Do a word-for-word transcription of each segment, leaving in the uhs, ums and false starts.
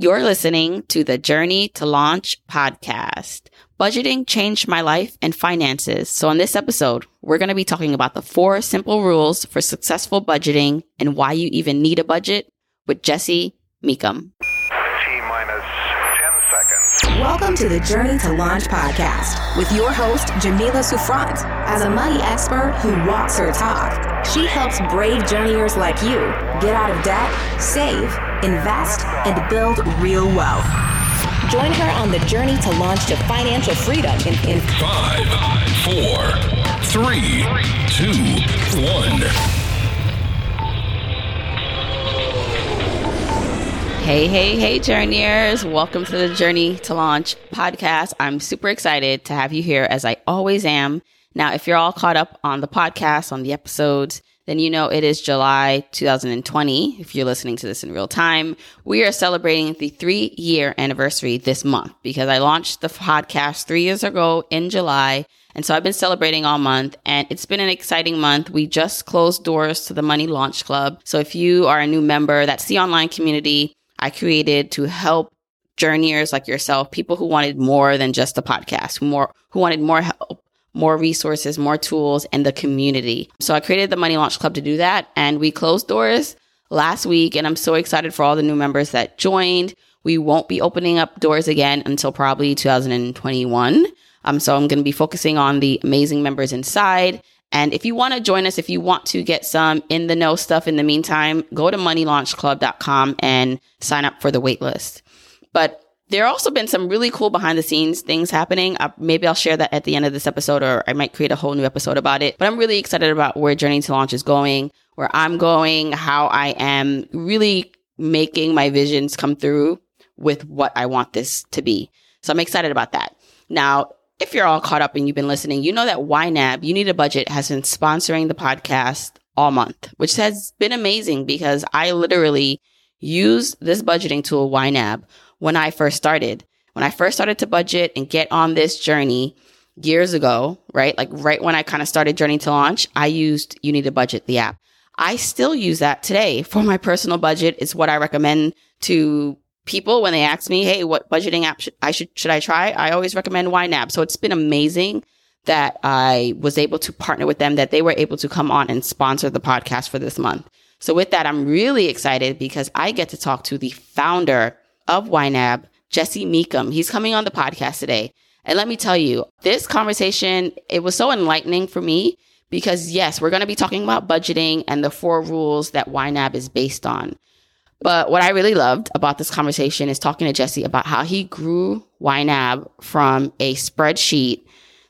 You're listening to the Journey to Launch podcast. Budgeting changed my life and finances. So on this episode, we're going to be talking about the four simple rules for successful budgeting and why you even need a budget with Jesse Mecham. Welcome to the Journey to Launch podcast with your host, Jamila Souffrant. As a money expert who walks her talk, she helps brave journeyers like you get out of debt, save, invest, and build real wealth. Join her on the journey to launch to financial freedom in, in five, four, three, two, one. Hey, hey, hey, journeyers. Welcome to the Journey to Launch podcast. I'm super excited to have you here as I always am. Now, if you're all caught up on the podcast, on the episodes, then you know it is July twenty twenty. If you're listening to this in real time, we are celebrating the three-year anniversary this month because I launched the podcast three years ago in July. And so I've been celebrating all month, and it's been an exciting month. We just closed doors to the Money Launch Club. So if you are a new member, that's the online community I created to help journeyers like yourself, people who wanted more than just a podcast, more who wanted more help, more resources, more tools, and the community. So I created the Money Launch Club to do that, and we closed doors last week, and I'm so excited for all the new members that joined. We won't be opening up doors again until probably two thousand twenty-one. Um, so I'm going to be focusing on the amazing members inside. And if you want to join us, if you want to get some in the know stuff in the meantime, go to money launch club dot com and sign up for the wait list. But there have also been some really cool behind the scenes things happening. Uh, maybe I'll share that at the end of this episode, or I might create a whole new episode about it. But I'm really excited about where Journey to Launch is going, where I'm going, how I am really making my visions come through with what I want this to be. So I'm excited about that. Now, if you're all caught up and you've been listening, you know that Y N A B, You Need a Budget, has been sponsoring the podcast all month, which has been amazing because I literally use this budgeting tool, Y N A B, when I first started. When I first started to budget and get on this journey years ago, right? Like right when I kind of started Journey to Launch, I used You Need a Budget, the app. I still use that today for my personal budget. It's what I recommend to people when they ask me, hey, what budgeting app should I, should, should I try? I always recommend Y N A B. So it's been amazing that I was able to partner with them, that they were able to come on and sponsor the podcast for this month. So with that, I'm really excited because I get to talk to the founder of Y N A B, Jesse Mecham. He's coming on the podcast today. And let me tell you, this conversation, it was so enlightening for me because yes, we're going to be talking about budgeting and the four rules that Y N A B is based on. But what I really loved about this conversation is talking to Jesse about how he grew Y N A B from a spreadsheet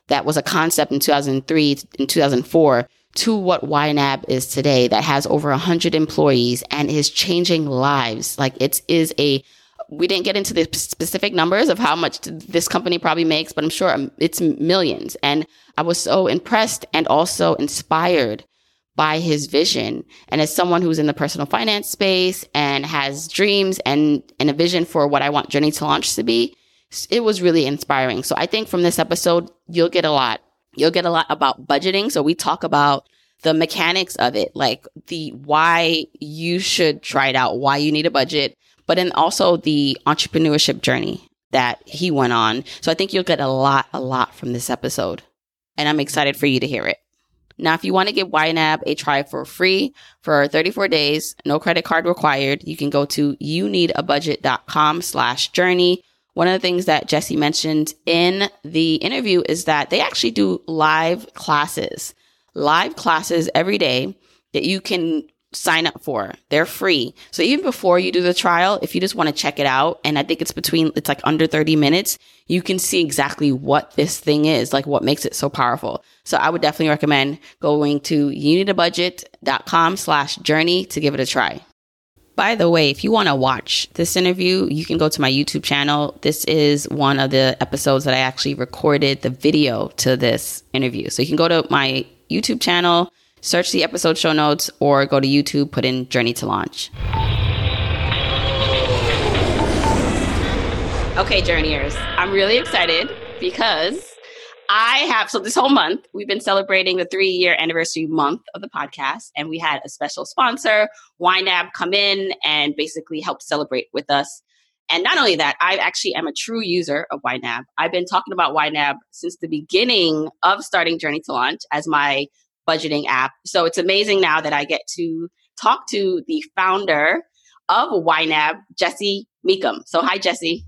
that was a concept in two thousand three and two thousand four to what Y N A B is today that has over one hundred employees and is changing lives. Like it is a, we didn't get into the specific numbers of how much this company probably makes, but I'm sure it's millions. And I was so impressed and also inspired by his vision. And as someone who's in the personal finance space and has dreams and, and a vision for what I want Journey to Launch to be, it was really inspiring. So I think from this episode, you'll get a lot. You'll get a lot about budgeting. So we talk about the mechanics of it, like the why you should try it out, why you need a budget, but then also the entrepreneurship journey that he went on. So I think you'll get a lot, a lot from this episode. And I'm excited for you to hear it. Now, if you want to give Y N A B a try for free for thirty-four days, no credit card required, you can go to youneedabudget.com slash journey. One of the things that Jesse mentioned in the interview is that they actually do live classes, live classes every day that you can sign up for. They're free. So even before you do the trial, if you just want to check it out, and I think it's between, it's like under thirty minutes, you can see exactly what this thing is, like what makes it so powerful. So I would definitely recommend going to youneedabudget.com slash journey to give it a try. By the way, if you want to watch this interview, you can go to my YouTube channel. This is one of the episodes that I actually recorded the video to this interview. So you can go to my YouTube channel, search the episode show notes, or go to YouTube, put in Journey to Launch. Okay, journeyers, I'm really excited because I have, so this whole month, we've been celebrating the three-year anniversary month of the podcast, and we had a special sponsor, Y N A B, come in and basically help celebrate with us. And not only that, I actually am a true user of Y NAB. I've been talking about Y NAB since the beginning of starting Journey to Launch as my budgeting app. So it's amazing now that I get to talk to the founder of Y NAB, Jesse Mecham. So hi, Jesse.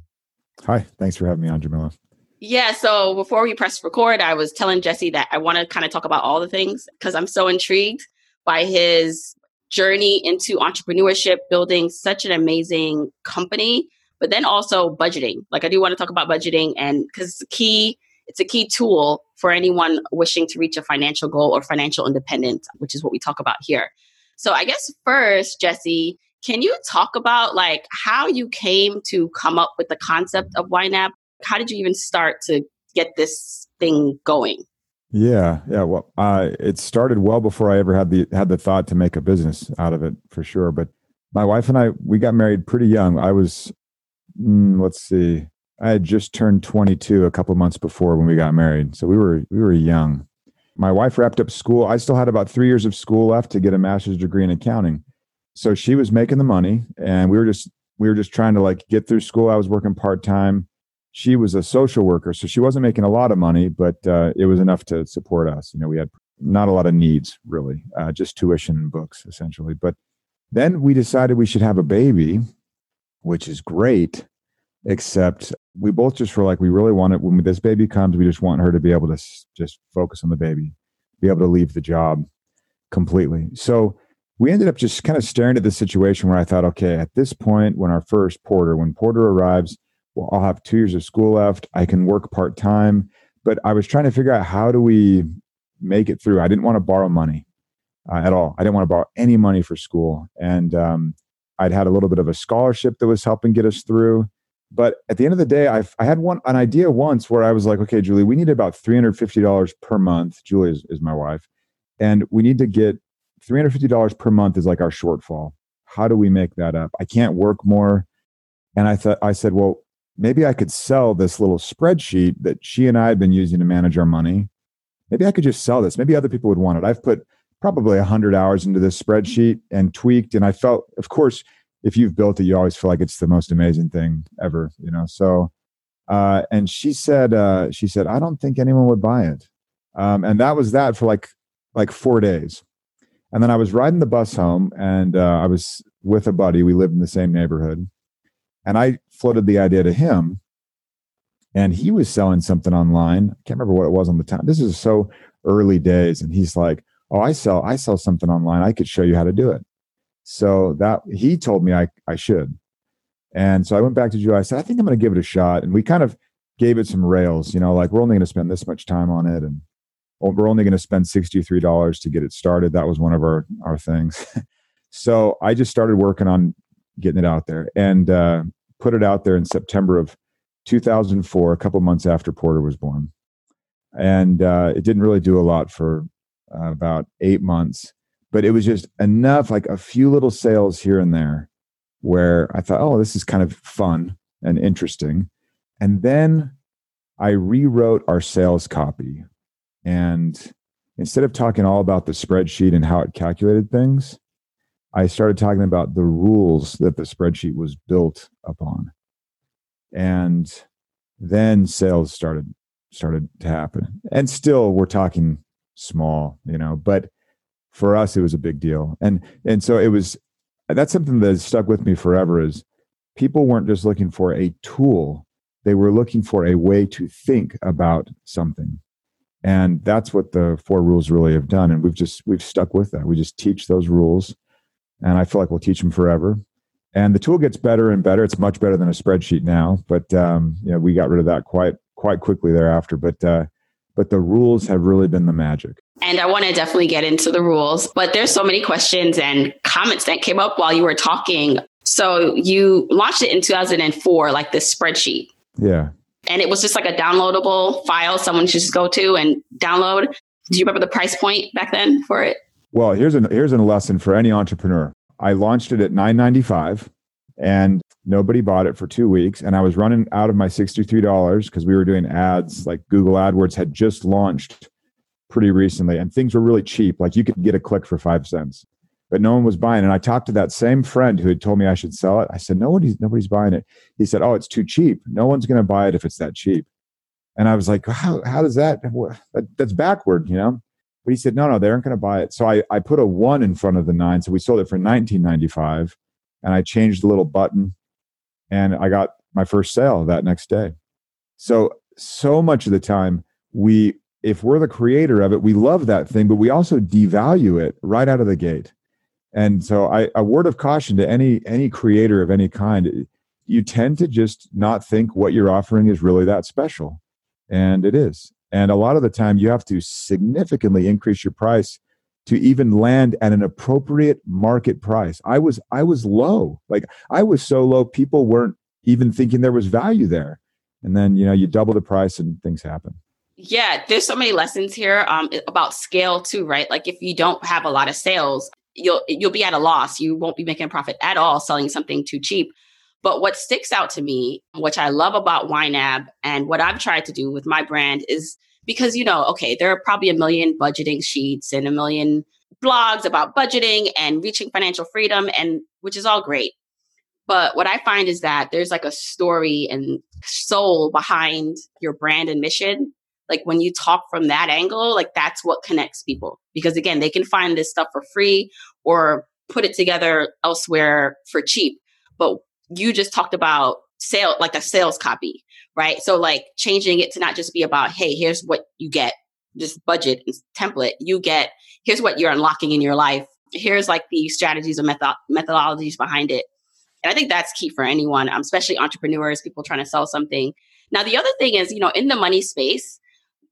Hi, thanks for having me on, Jamila. Yeah, so before we press record, I was telling Jesse that I want to kind of talk about all the things because I'm so intrigued by his journey into entrepreneurship, building such an amazing company, but then also budgeting. Like I do want to talk about budgeting and because it's a key, it's a key tool for anyone wishing to reach a financial goal or financial independence, which is what we talk about here. So I guess first, Jesse, can you talk about like how you came to come up with the concept of Y NAB? How did you even start to get this thing going? Yeah, yeah. Well, uh, it started well before I ever had the had the thought to make a business out of it, for sure. But my wife and I, we got married pretty young. I was, mm, let's see, I had just turned twenty-two a couple months before when we got married, so we were we were young. My wife wrapped up school. I still had about three years of school left to get a master's degree in accounting, so she was making the money, and we were just we were just trying to like get through school. I was working part time. She was a social worker, so she wasn't making a lot of money, but uh, it was enough to support us. You know, we had not a lot of needs, really, uh, just tuition and books, essentially. But then we decided we should have a baby, which is great, except we both just were like, we really want it. When this baby comes, we just want her to be able to s- just focus on the baby, be able to leave the job completely. So we ended up just kind of staring at the situation where I thought, okay, at this point, when our first Porter, when Porter arrives, well, I'll have two years of school left. I can work part-time, but I was trying to figure out how do we make it through? I didn't want to borrow money uh, at all. I didn't want to borrow any money for school. And um, I'd had a little bit of a scholarship that was helping get us through. But at the end of the day, I've, I had one an idea once where I was like, okay, Julie, we need about three hundred fifty dollars per month. Julie is, is my wife. And we need to get three hundred fifty dollars per month is like our shortfall. How do we make that up? I can't work more. And I thought, I said, well, maybe I could sell this little spreadsheet that she and I had been using to manage our money. Maybe I could just sell this. Maybe other people would want it. I've put probably one hundred hours into this spreadsheet and tweaked. And I felt, of course, if you've built it, you always feel like it's the most amazing thing ever, you know? So, uh, and she said, uh, she said, I don't think anyone would buy it. Um, and that was that for like, like four days. And then I was riding the bus home and uh, I was with a buddy. We lived in the same neighborhood. And I floated the idea to him, and he was selling something online. I can't remember what it was on the time. This is so early days. And he's like, oh, I sell, I sell something online. I could show you how to do it. So that he told me I, I should. And so I went back to Julie. I said, I think I'm going to give it a shot. And we kind of gave it some rails, you know, like we're only going to spend this much time on it. And we're only going to spend sixty-three dollars to get it started. That was one of our, our things. So I just started working on getting it out there and uh, put it out there in September of two thousand four, a couple months after Porter was born. And uh, it didn't really do a lot for uh, about eight months, but it was just enough, like a few little sales here and there where I thought, oh, this is kind of fun and interesting. And then I rewrote our sales copy. And instead of talking all about the spreadsheet and how it calculated things, I started talking about the rules that the spreadsheet was built upon. And then sales started started to happen. And still we're talking small, you know, but for us it was a big deal. And and so it was that's something that stuck with me forever is people weren't just looking for a tool, they were looking for a way to think about something. And that's what the four rules really have done. And we've just we've stuck with that. We just teach those rules. And I feel like we'll teach them forever. And the tool gets better and better. It's much better than a spreadsheet now, but um, you know, we got rid of that quite quite quickly thereafter. But uh, but the rules have really been the magic. And I want to definitely get into the rules, but there's so many questions and comments that came up while you were talking. So you launched it in two thousand four, like this spreadsheet. Yeah. And it was just like a downloadable file someone should just go to and download. Do you remember the price point back then for it? Well, here's a here's a lesson for any entrepreneur. I launched it at nine ninety-five and nobody bought it for two weeks. And I was running out of my sixty-three dollars because we were doing ads, like Google AdWords had just launched pretty recently and things were really cheap. Like you could get a click for five cents. but no one was buying. And I talked to that same friend who had told me I should sell it. I said, nobody's, nobody's buying it. He said, oh, it's too cheap. No one's going to buy it if it's that cheap. And I was like, how, how does that, that, that's backward, you know? But he said, no, no, they aren't going to buy it. So I, I put a one in front of the nine. So we sold it for nineteen ninety-five, and I changed the little button, and I got my first sale that next day. So, so much of the time we, if we're the creator of it, we love that thing, but we also devalue it right out of the gate. And so I, a word of caution to any, any creator of any kind, you tend to just not think what you're offering is really that special. And it is. And a lot of the time you have to significantly increase your price to even land at an appropriate market price. I was, I was low. Like I was so low, people weren't even thinking there was value there. And then, you know, you double the price and things happen. Yeah. There's so many lessons here um, about scale too, right? Like if you don't have a lot of sales, you'll, you'll be at a loss. You won't be making a profit at all selling something too cheap. But what sticks out to me, which I love about YNAB and what I've tried to do with my brand is because, you know, okay, there are probably a million budgeting sheets and a million blogs about budgeting and reaching financial freedom, and which is all great. But what I find is that there's like a story and soul behind your brand and mission. Like when you talk from that angle, like that's what connects people, because again, they can find this stuff for free or put it together elsewhere for cheap. But you just talked about sale, like a sales copy, right? So like changing it to not just be about, hey, here's what you get, just budget and template. You get, here's what you're unlocking in your life. Here's like the strategies and method- methodologies behind it. And I think that's key for anyone, um, especially entrepreneurs, people trying to sell something. Now, the other thing is, you know, in the money space,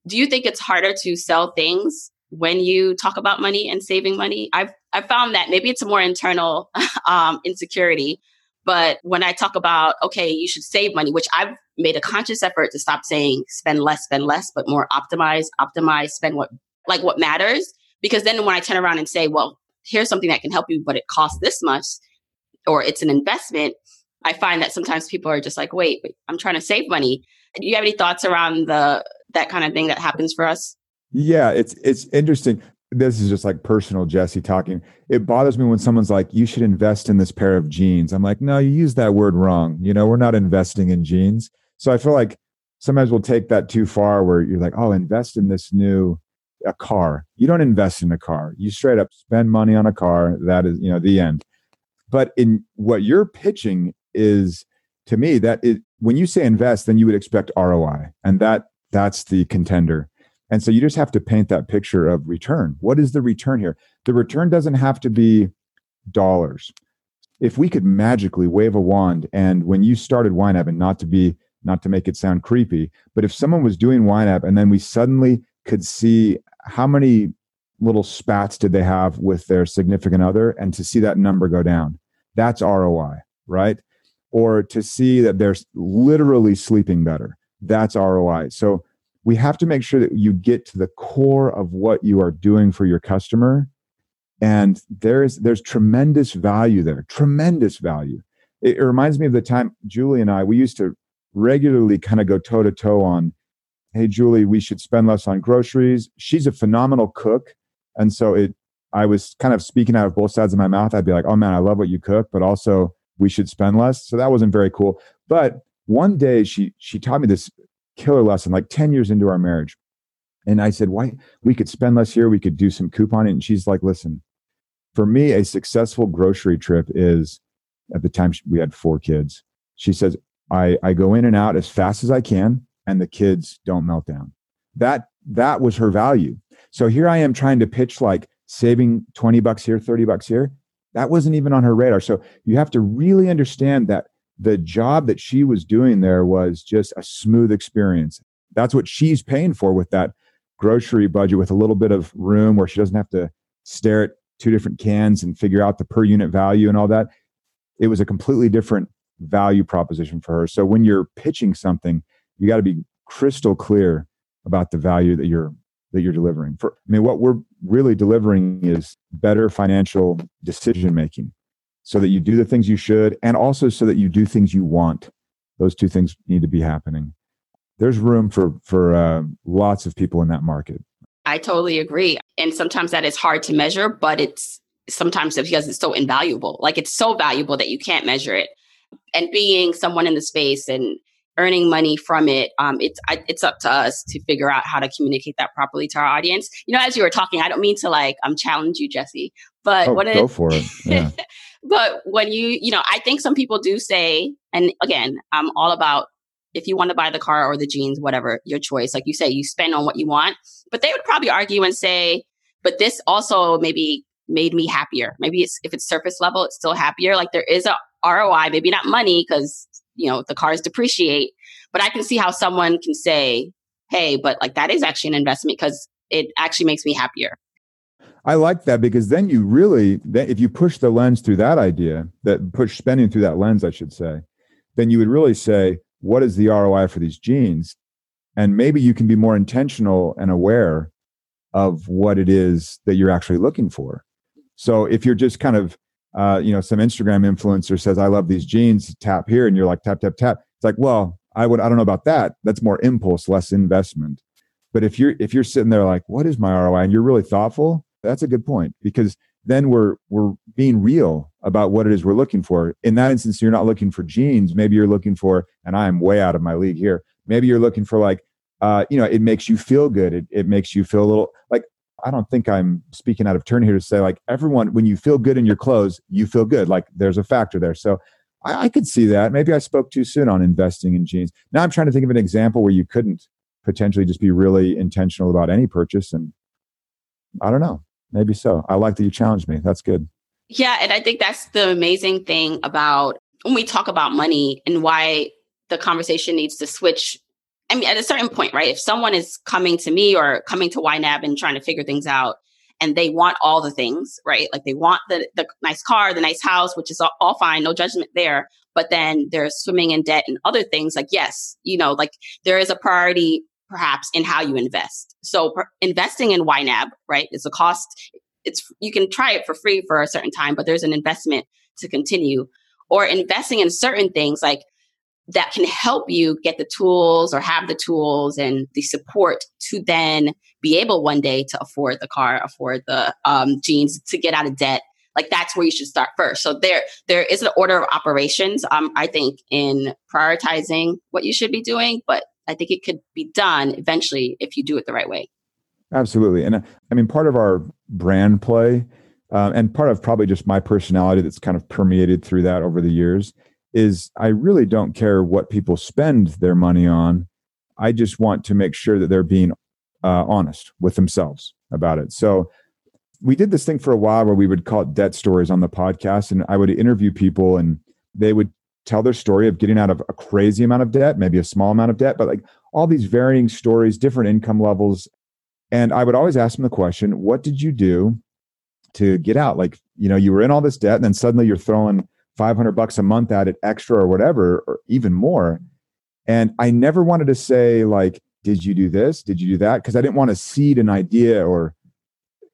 do you think it's harder to sell things when you talk about money and saving money? I've I've found that maybe it's a more internal um, insecurity. But when I talk about, okay, you should save money, which I've made a conscious effort to stop saying spend less, spend less, but more optimize, optimize, spend what like what matters. Because then when I turn around and say, well, here's something that can help you, but it costs this much, or it's an investment, I find that sometimes people are just like, wait, wait, I'm trying to save money. Do you have any thoughts around the that kind of thing that happens for us? Yeah, it's it's interesting. This is just like personal Jesse talking. It bothers me when someone's like, you should invest in this pair of jeans. I'm like, no, you use that word wrong. You know, we're not investing in jeans. So I feel like sometimes we'll take that too far where you're like, oh, invest in this new a car. You don't invest in a car. You straight up spend money on a car. That is, you know, the end. But in what you're pitching is, to me, that it, when you say invest, then you would expect R O I. And that that's the contender. And so you just have to paint that picture of return. What is the return here? The return doesn't have to be dollars. If we could magically wave a wand, and when you started YNAB, and not to be, not to make it sound creepy, but if someone was doing YNAB and then we suddenly could see how many little spats did they have with their significant other, and to see that number go down, that's R O I, right? Or to see that they're literally sleeping better, that's R O I. So we have to make sure that you get to the core of what you are doing for your customer. And there's there's tremendous value there, tremendous value. It, it reminds me of the time Julie and I, we used to regularly kind of go toe-to-toe on, hey, Julie, we should spend less on groceries. She's a phenomenal cook. And so it, I was kind of speaking out of both sides of my mouth. I'd be like, oh man, I love what you cook, but also we should spend less. So that wasn't very cool. But one day she she taught me this killer lesson, like ten years into our marriage. And I said, why? We could spend less here. We could do some couponing. And she's like, listen, for me, a successful grocery trip is, at the time we had four kids. She says, I, I go in and out as fast as I can, and the kids don't melt down. That, that was her value. So here I am trying to pitch like saving twenty bucks here, thirty bucks here. That wasn't even on her radar. So you have to really understand that the job that she was doing there was just a smooth experience. That's what she's paying for with that grocery budget, with a little bit of room where she doesn't have to stare at two different cans and figure out the per unit value and all that. It was a completely different value proposition for her. So when you're pitching something, you got to be crystal clear about the value that you're that you're delivering. For, I mean, what we're really delivering is better financial decision-making, so that you do the things you should, and also so that you do things you want. Those two things need to be happening. There's room for, for uh, lots of people in that market. I totally agree. And sometimes that is hard to measure, but it's sometimes because it's so invaluable. Like it's so valuable that you can't measure it. And being someone in the space and earning money from it, um, it's I, it's up to us to figure out how to communicate that properly to our audience. You know, as you were talking, I don't mean to like um challenge you, Jesse, but oh, what go it, for it. Yeah. But when you, you know, I think some people do say, and again, I'm all about if you want to buy the car or the jeans, whatever your choice. Like you say, you spend on what you want, but they would probably argue and say, but this also maybe made me happier. Maybe it's, if it's surface level, it's still happier. Like there is a R O I, maybe not money because, you know, the cars depreciate, but I can see how someone can say, hey, but like that is actually an investment because it actually makes me happier. I like that because then you really, if you push the lens through that idea, that push spending through that lens, I should say, then you would really say, what is the R O I for these jeans? And maybe you can be more intentional and aware of what it is that you're actually looking for. So if you're just kind of, Uh, you know, some Instagram influencer says, I love these jeans, tap here. And you're like, tap, tap, tap. It's like, well, I would, I don't know about that. That's more impulse, less investment. But if you're, if you're sitting there like, what is my R O I? And you're really thoughtful, that's a good point because then we're, we're being real about what it is we're looking for. In that instance, you're not looking for jeans. Maybe you're looking for, and I'm way out of my league here. Maybe you're looking for like, uh, you know, it makes you feel good. It, it makes you feel a little like, I don't think I'm speaking out of turn here to say like everyone, when you feel good in your clothes, you feel good. Like there's a factor there. So I, I could see that. Maybe I spoke too soon on investing in jeans. Now I'm trying to think of an example where you couldn't potentially just be really intentional about any purchase. And I don't know, maybe so. I like that you challenged me. That's good. Yeah. And I think that's the amazing thing about when we talk about money and why the conversation needs to switch. I mean, at a certain point, right? If someone is coming to me or coming to Y N A B and trying to figure things out and they want all the things, right? Like they want the, the nice car, the nice house, which is all, all fine, no judgment there. But then they're swimming in debt and other things like, yes, you know, like there is a priority perhaps in how you invest. So per- investing in Y N A B, right? It's a cost. It's, you can try it for free for a certain time, but there's an investment to continue or investing in certain things like that can help you get the tools or have the tools and the support to then be able one day to afford the car, afford the um, jeans, to get out of debt. Like that's where you should start first. So there, there is an order of operations, um, I think, in prioritizing what you should be doing, but I think it could be done eventually if you do it the right way. Absolutely. And I mean, part of our brand play uh, and part of probably just my personality that's kind of permeated through that over the years is I really don't care what people spend their money on. I just want to make sure that they're being uh, honest with themselves about it. So we did this thing for a while where we would call it debt stories on the podcast. And I would interview people and they would tell their story of getting out of a crazy amount of debt, maybe a small amount of debt, but like all these varying stories, different income levels. And I would always ask them the question, what did you do to get out? Like, you know, you were in all this debt and then suddenly you're throwing five hundred bucks a month at it extra or whatever, or even more. And I never wanted to say like, did you do this? Did you do that? Because I didn't want to seed an idea or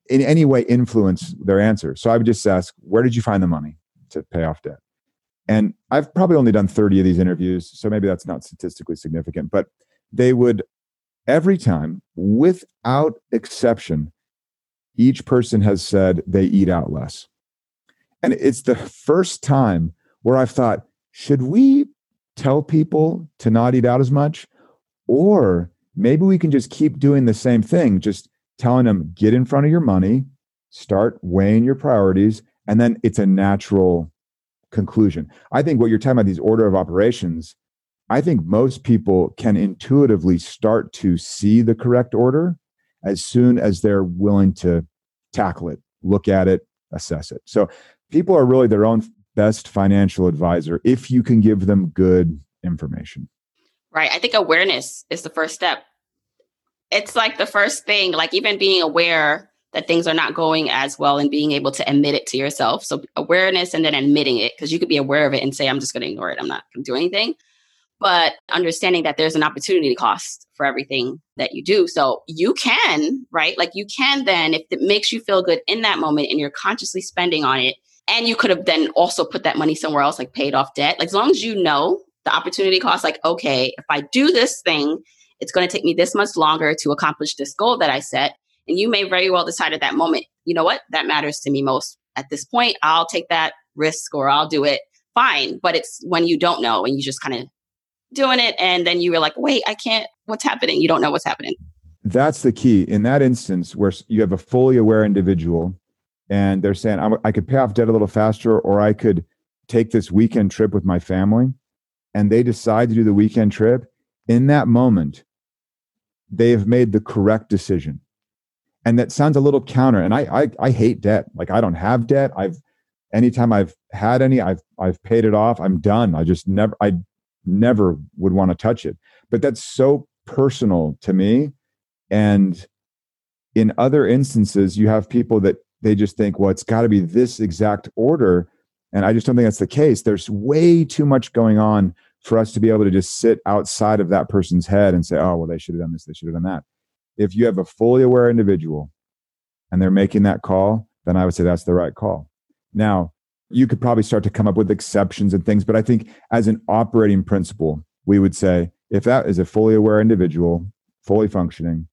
in any way influence their answer. So I would just ask, where did you find the money to pay off debt? And I've probably only done thirty of these interviews. So maybe that's not statistically significant, but they would every time without exception, each person has said they eat out less. And it's the first time where I've thought, should we tell people to not eat out as much? Or maybe we can just keep doing the same thing, just telling them, get in front of your money, start weighing your priorities, and then it's a natural conclusion. I think what you're talking about, these order of operations, I think most people can intuitively start to see the correct order as soon as they're willing to tackle it, look at it, assess it. So people are really their own best financial advisor if you can give them good information. Right. I think awareness is the first step. It's like the first thing, like even being aware that things are not going as well and being able to admit it to yourself. So awareness and then admitting it, because you could be aware of it and say, I'm just going to ignore it. I'm not going to do anything. But understanding that there's an opportunity cost for everything that you do. So you can, right? Like you can then, if it makes you feel good in that moment and you're consciously spending on it, and you could have then also put that money somewhere else, like paid off debt. Like as long as you know the opportunity cost, like, okay, if I do this thing, it's going to take me this much longer to accomplish this goal that I set. And you may very well decide at that moment, you know what, that matters to me most. at this point, I'll take that risk or I'll do it, fine. But it's when you don't know and you just kind of doing it. And then you were like, wait, I can't, what's happening? You don't know what's happening. That's the key in that instance where you have a fully aware individual and they're saying, I'm, I could pay off debt a little faster, or I could take this weekend trip with my family. And they decide to do the weekend trip. In that moment, they have made the correct decision. And that sounds a little counter. And I, I, I hate debt. Like, I don't have debt. I've, anytime I've had any, I've, I've paid it off. I'm done. I just never, I never would want to touch it. But that's so personal to me. And in other instances, you have people that they just think, well, it's got to be this exact order. And I just don't think that's the case. There's way too much going on for us to be able to just sit outside of that person's head and say, oh, well, they should have done this. They should have done that. If you have a fully aware individual and they're making that call, then I would say that's the right call. Now, you could probably start to come up with exceptions and things, but I think as an operating principle, we would say, if that is a fully aware individual, fully functioning,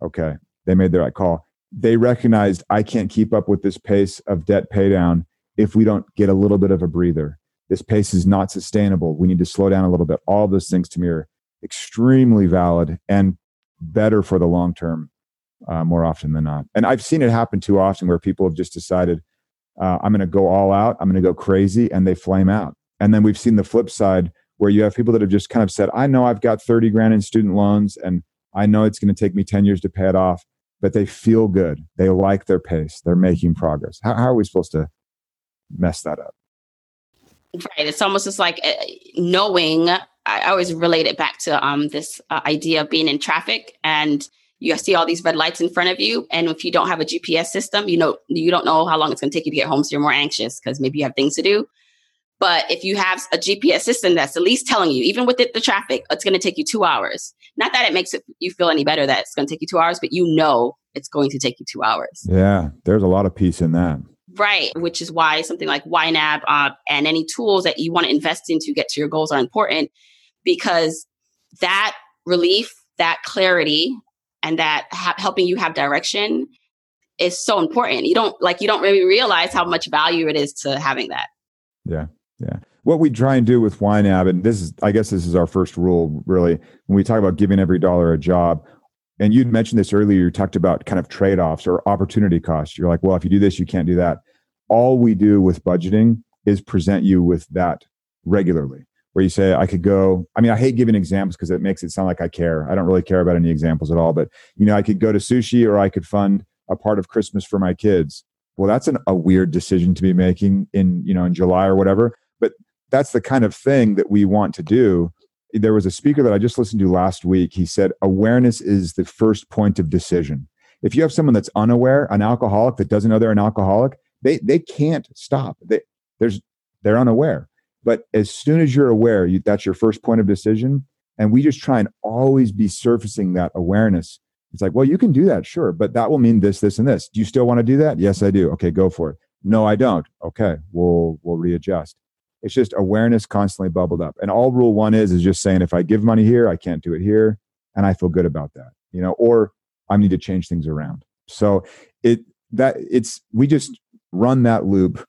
okay, they made the right call. They recognized, I can't keep up with this pace of debt pay down if we don't get a little bit of a breather. This pace is not sustainable. We need to slow down a little bit. All those things to me are extremely valid and better for the long term, uh, more often than not. And I've seen it happen too often where people have just decided, uh, I'm going to go all out, I'm going to go crazy, and they flame out. And then we've seen the flip side where you have people that have just kind of said, I know I've got thirty grand in student loans, and I know it's going to take me ten years to pay it off, but they feel good. They like their pace. They're making progress. How, how are we supposed to mess that up? Right. It's almost just like knowing. I always relate it back to um, this uh, idea of being in traffic, and you see all these red lights in front of you. And if you don't have a G P S system, you know, you don't know how long it's going to take you to get home. So you're more anxious because maybe you have things to do. But if you have a G P S system that's at least telling you, even with it, the traffic, it's going to take you two hours. Not that it makes it, you feel any better that it's going to take you two hours, but you know it's going to take you two hours. Yeah, there's a lot of peace in that. Right, which is why something like Y NAB uh, and any tools that you want to invest in to get to your goals are important, because that relief, that clarity, and that ha- helping you have direction is so important. You don't like you don't really realize how much value it is to having that. Yeah, yeah. What we try and do with Y NAB, and this is, I guess, this is our first rule really. When we talk about giving every dollar a job. And you'd mentioned this earlier, you talked about kind of trade-offs or opportunity costs. You're like, well, if you do this, you can't do that. All we do with budgeting is present you with that regularly, where you say, I could go, I mean, I hate giving examples because it makes it sound like I care. I don't really care about any examples at all, but you know, I could go to sushi, or I could fund a part of Christmas for my kids. Well, that's an, a weird decision to be making in, you know, in July or whatever, but that's the kind of thing that we want to do. There was a speaker that I just listened to last week. He said, awareness is the first point of decision. If you have someone that's unaware, an alcoholic that doesn't know they're an alcoholic, they they can't stop. They, there's, they're unaware. But as soon as you're aware, you, that's your first point of decision. And we just try and always be surfacing that awareness. It's like, well, you can do that, sure, but that will mean this, this, and this. Do you still want to do that? Yes, I do. Okay, go for it. No, I don't. Okay, we'll we'll readjust. It's just awareness constantly bubbled up. And all rule one is, is just saying, if I give money here, I can't do it here. And I feel good about that, you know, or I need to change things around. So it, that it's, we just run that loop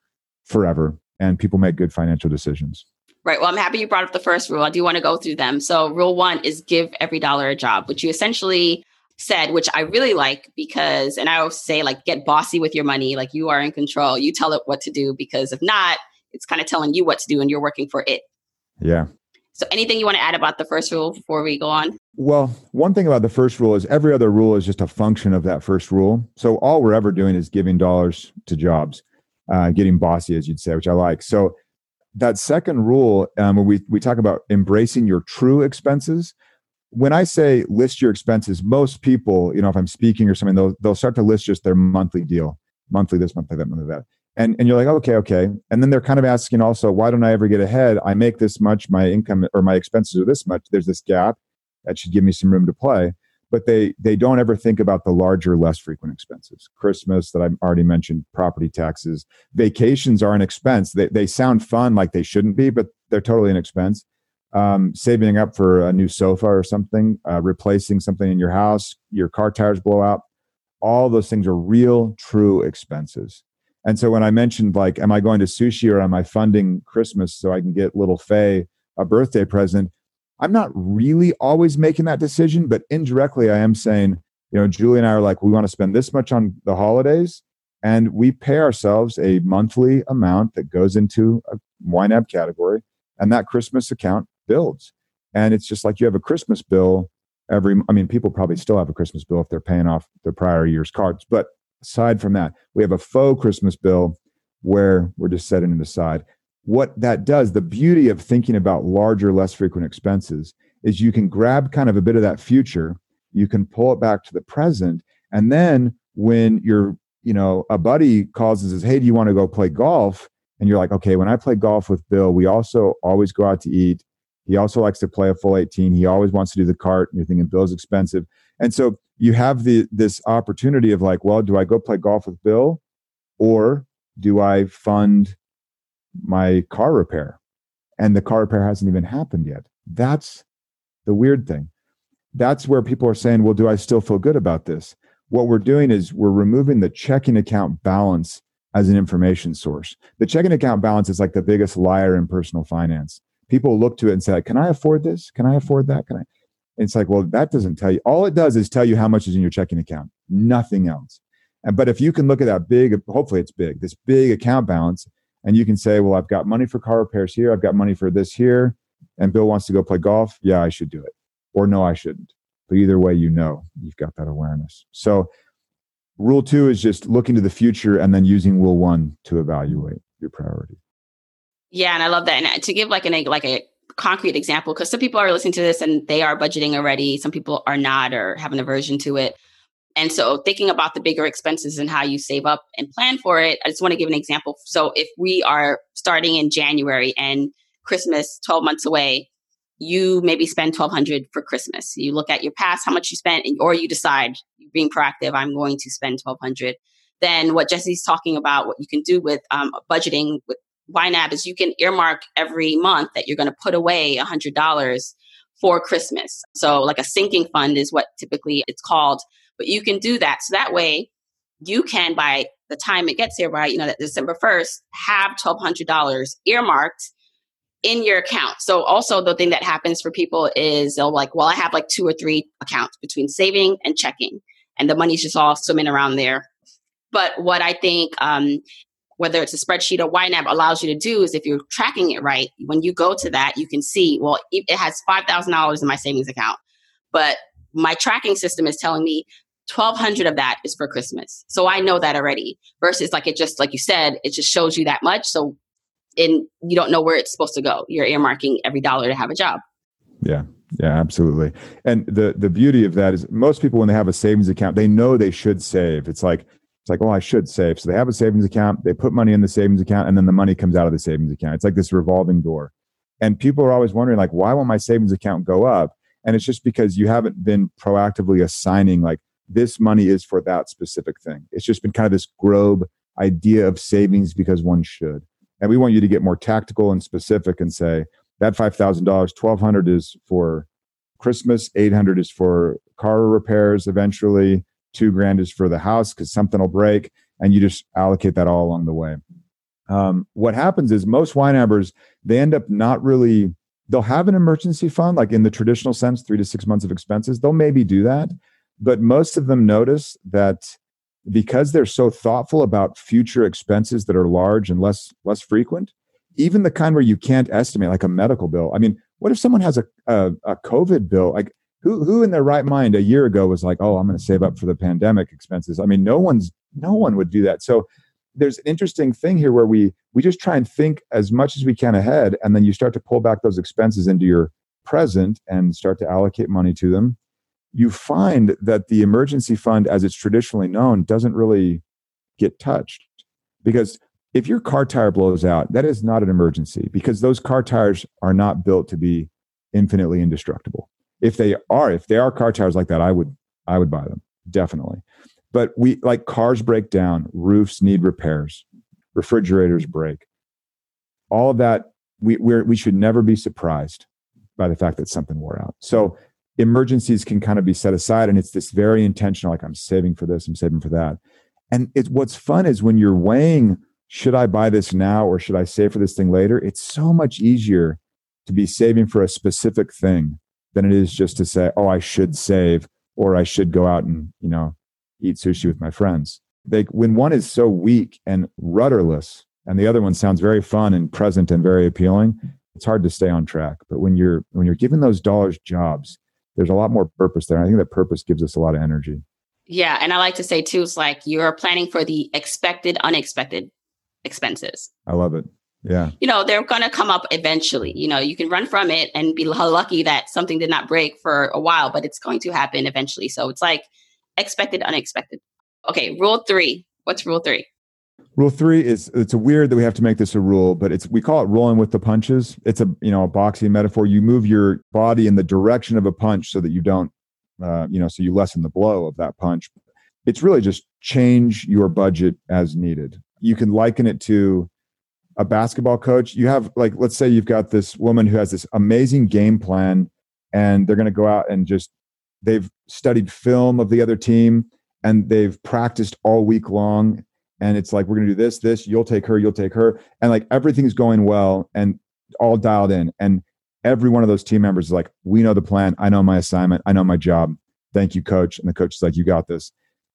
forever and people make good financial decisions. Right. Well, I'm happy you brought up the first rule. I do want to go through them. So rule one is give every dollar a job, which you essentially said, which I really like because, and I always say like, get bossy with your money. Like you are in control. You tell it what to do, because if not, it's kind of telling you what to do and you're working for it. Yeah. So anything you want to add about the first rule before we go on? Well, one thing about the first rule is every other rule is just a function of that first rule. So all we're ever doing is giving dollars to jobs, uh, getting bossy, as you'd say, which I like. So that second rule, um, when we, we talk about embracing your true expenses, when I say list your expenses, most people, you know, if I'm speaking or something, they'll, they'll start to list just their monthly deal, monthly this, monthly that, monthly that. And and you're like, okay, okay. And then they're kind of asking also, why don't I ever get ahead? I make this much, my income or my expenses are this much. There's this gap that should give me some room to play. But they they don't ever think about the larger, less frequent expenses. Christmas that I've already mentioned, property taxes, vacations are an expense. They they sound fun like they shouldn't be, but they're totally an expense. Um, saving up for a new sofa or something, uh, replacing something in your house, your car tires blow out. All those things are real, true expenses. And so when I mentioned, like, am I going to sushi or am I funding Christmas so I can get little Faye a birthday present? I'm not really always making that decision, but indirectly I am saying, you know, Julie and I are like, we want to spend this much on the holidays, and we pay ourselves a monthly amount that goes into a Y NAB category, and that Christmas account builds. And it's just like you have a Christmas bill every, I mean, people probably still have a Christmas bill if they're paying off their prior year's cards. But aside from that, we have a faux Christmas bill where we're just setting it aside. What that does, the beauty of thinking about larger, less frequent expenses, is you can grab kind of a bit of that future, you can pull it back to the present, and then when you're, you know, a buddy calls and says, hey, do you want to go play golf? And you're like, okay, when I play golf with Bill, we also always go out to eat. He also likes to play a full eighteen. He always wants to do the cart. And you're thinking Bill's expensive. And so you have the this opportunity of like, well, do I go play golf with Bill, or do I fund my car repair? And the car repair hasn't even happened yet. That's the weird thing. That's where people are saying, well, do I still feel good about this? What we're doing is we're removing the checking account balance as an information source. The checking account balance is like the biggest liar in personal finance. People look to it and say, can I afford this? Can I afford that? Can I? And it's like, well, that doesn't tell you. All it does is tell you how much is in your checking account, nothing else. And, but if you can look at that big, hopefully it's big, this big account balance, and you can say, well, I've got money for car repairs here. I've got money for this here. And Bill wants to go play golf. Yeah, I should do it. Or no, I shouldn't. But either way, you know, you've got that awareness. So rule two is just looking to the future and then using rule one to evaluate your priorities. Yeah. And I love that. And to give like an, like a concrete example, because some people are listening to this and they are budgeting already. Some people are not, or have an aversion to it. And so thinking about the bigger expenses and how you save up and plan for it, I just want to give an example. So if we are starting in January and Christmas twelve months away, you maybe spend twelve hundred dollars for Christmas. You look at your past, how much you spent, and, or you decide, being proactive, I'm going to spend twelve hundred dollars. Then what Jesse's talking about, what you can do with um, budgeting with Y NAB is you can earmark every month that you're going to put away one hundred dollars for Christmas. So like a sinking fund is what typically it's called, but you can do that. So that way you can, by the time it gets here, by, you know, that December first, have twelve hundred dollars earmarked in your account. So also the thing that happens for people is they'll like, well, I have like two or three accounts between saving and checking, and the money's just all swimming around there. But what I think, um, whether it's a spreadsheet or Y NAB allows you to do is if you're tracking it right, when you go to that, you can see, well, it has five thousand dollars in my savings account, but my tracking system is telling me twelve hundred dollars of that is for Christmas. So I know that already versus like it just, like you said, it just shows you that much. So and you don't know where it's supposed to go. You're earmarking every dollar to have a job. Yeah. Yeah, absolutely. And the the beauty of that is most people, when they have a savings account, they know they should save. It's like, it's like, well, I should save. So they have a savings account, they put money in the savings account, and then the money comes out of the savings account. It's like this revolving door. And people are always wondering, like, why won't my savings account go up? And it's just because you haven't been proactively assigning, like, this money is for that specific thing. It's just been kind of this grobe idea of savings because one should. And we want you to get more tactical and specific and say, that five thousand dollars, twelve hundred dollars is for Christmas, eight hundred dollars is for car repairs eventually, two grand is for the house because something will break, and you just allocate that all along the way. Um, what happens is most Y NABers, they end up not really, they'll have an emergency fund, like in the traditional sense, three to six months of expenses, they'll maybe do that. But most of them notice that because they're so thoughtful about future expenses that are large and less less frequent, even the kind where you can't estimate, like a medical bill. I mean, what if someone has a a, a COVID bill? Like, who who in their right mind a year ago was like, oh, I'm going to save up for the pandemic expenses? I mean, no one's no one would do that. So there's an interesting thing here where we we just try and think as much as we can ahead, and then you start to pull back those expenses into your present and start to allocate money to them. You find that the emergency fund, as it's traditionally known, doesn't really get touched, because if your car tire blows out, that is not an emergency, because those car tires are not built to be infinitely indestructible. If they are, if they are car tires like that, I would, I would buy them, definitely. But we, like, cars break down, roofs need repairs, refrigerators break, all of that. We we're, we should never be surprised by the fact that something wore out. So emergencies can kind of be set aside, and it's this very intentional, like, I'm saving for this, I'm saving for that. And it's, what's fun is when you're weighing, should I buy this now or should I save for this thing later? It's so much easier to be saving for a specific thing than it is just to say, oh, I should save, or I should go out and, you know, eat sushi with my friends. They, when one is so weak and rudderless and the other one sounds very fun and present and very appealing, it's hard to stay on track. But when you're when you're giving those dollars jobs, there's a lot more purpose there. And I think that purpose gives us a lot of energy. Yeah. And I like to say too, it's like you're planning for the expected, unexpected expenses. I love it. Yeah. You know, they're going to come up eventually. You know, you can run from it and be lucky that something did not break for a while, but it's going to happen eventually. So it's like expected, unexpected. Okay. Rule three. What's rule three? Rule three is, it's weird that we have to make this a rule, but it's, we call it rolling with the punches. It's a, you know, a boxing metaphor. You move your body in the direction of a punch so that you don't, uh, you know, so you lessen the blow of that punch. It's really just change your budget as needed. You can liken it to a basketball coach. You have, like, let's say you've got this woman who has this amazing game plan, and they're going to go out and just, they've studied film of the other team and they've practiced all week long. And it's like, we're going to do this, this, you'll take her, you'll take her. And like everything's going well and all dialed in. And every one of those team members is like, we know the plan. I know my assignment. I know my job. Thank you, coach. And the coach is like, you got this.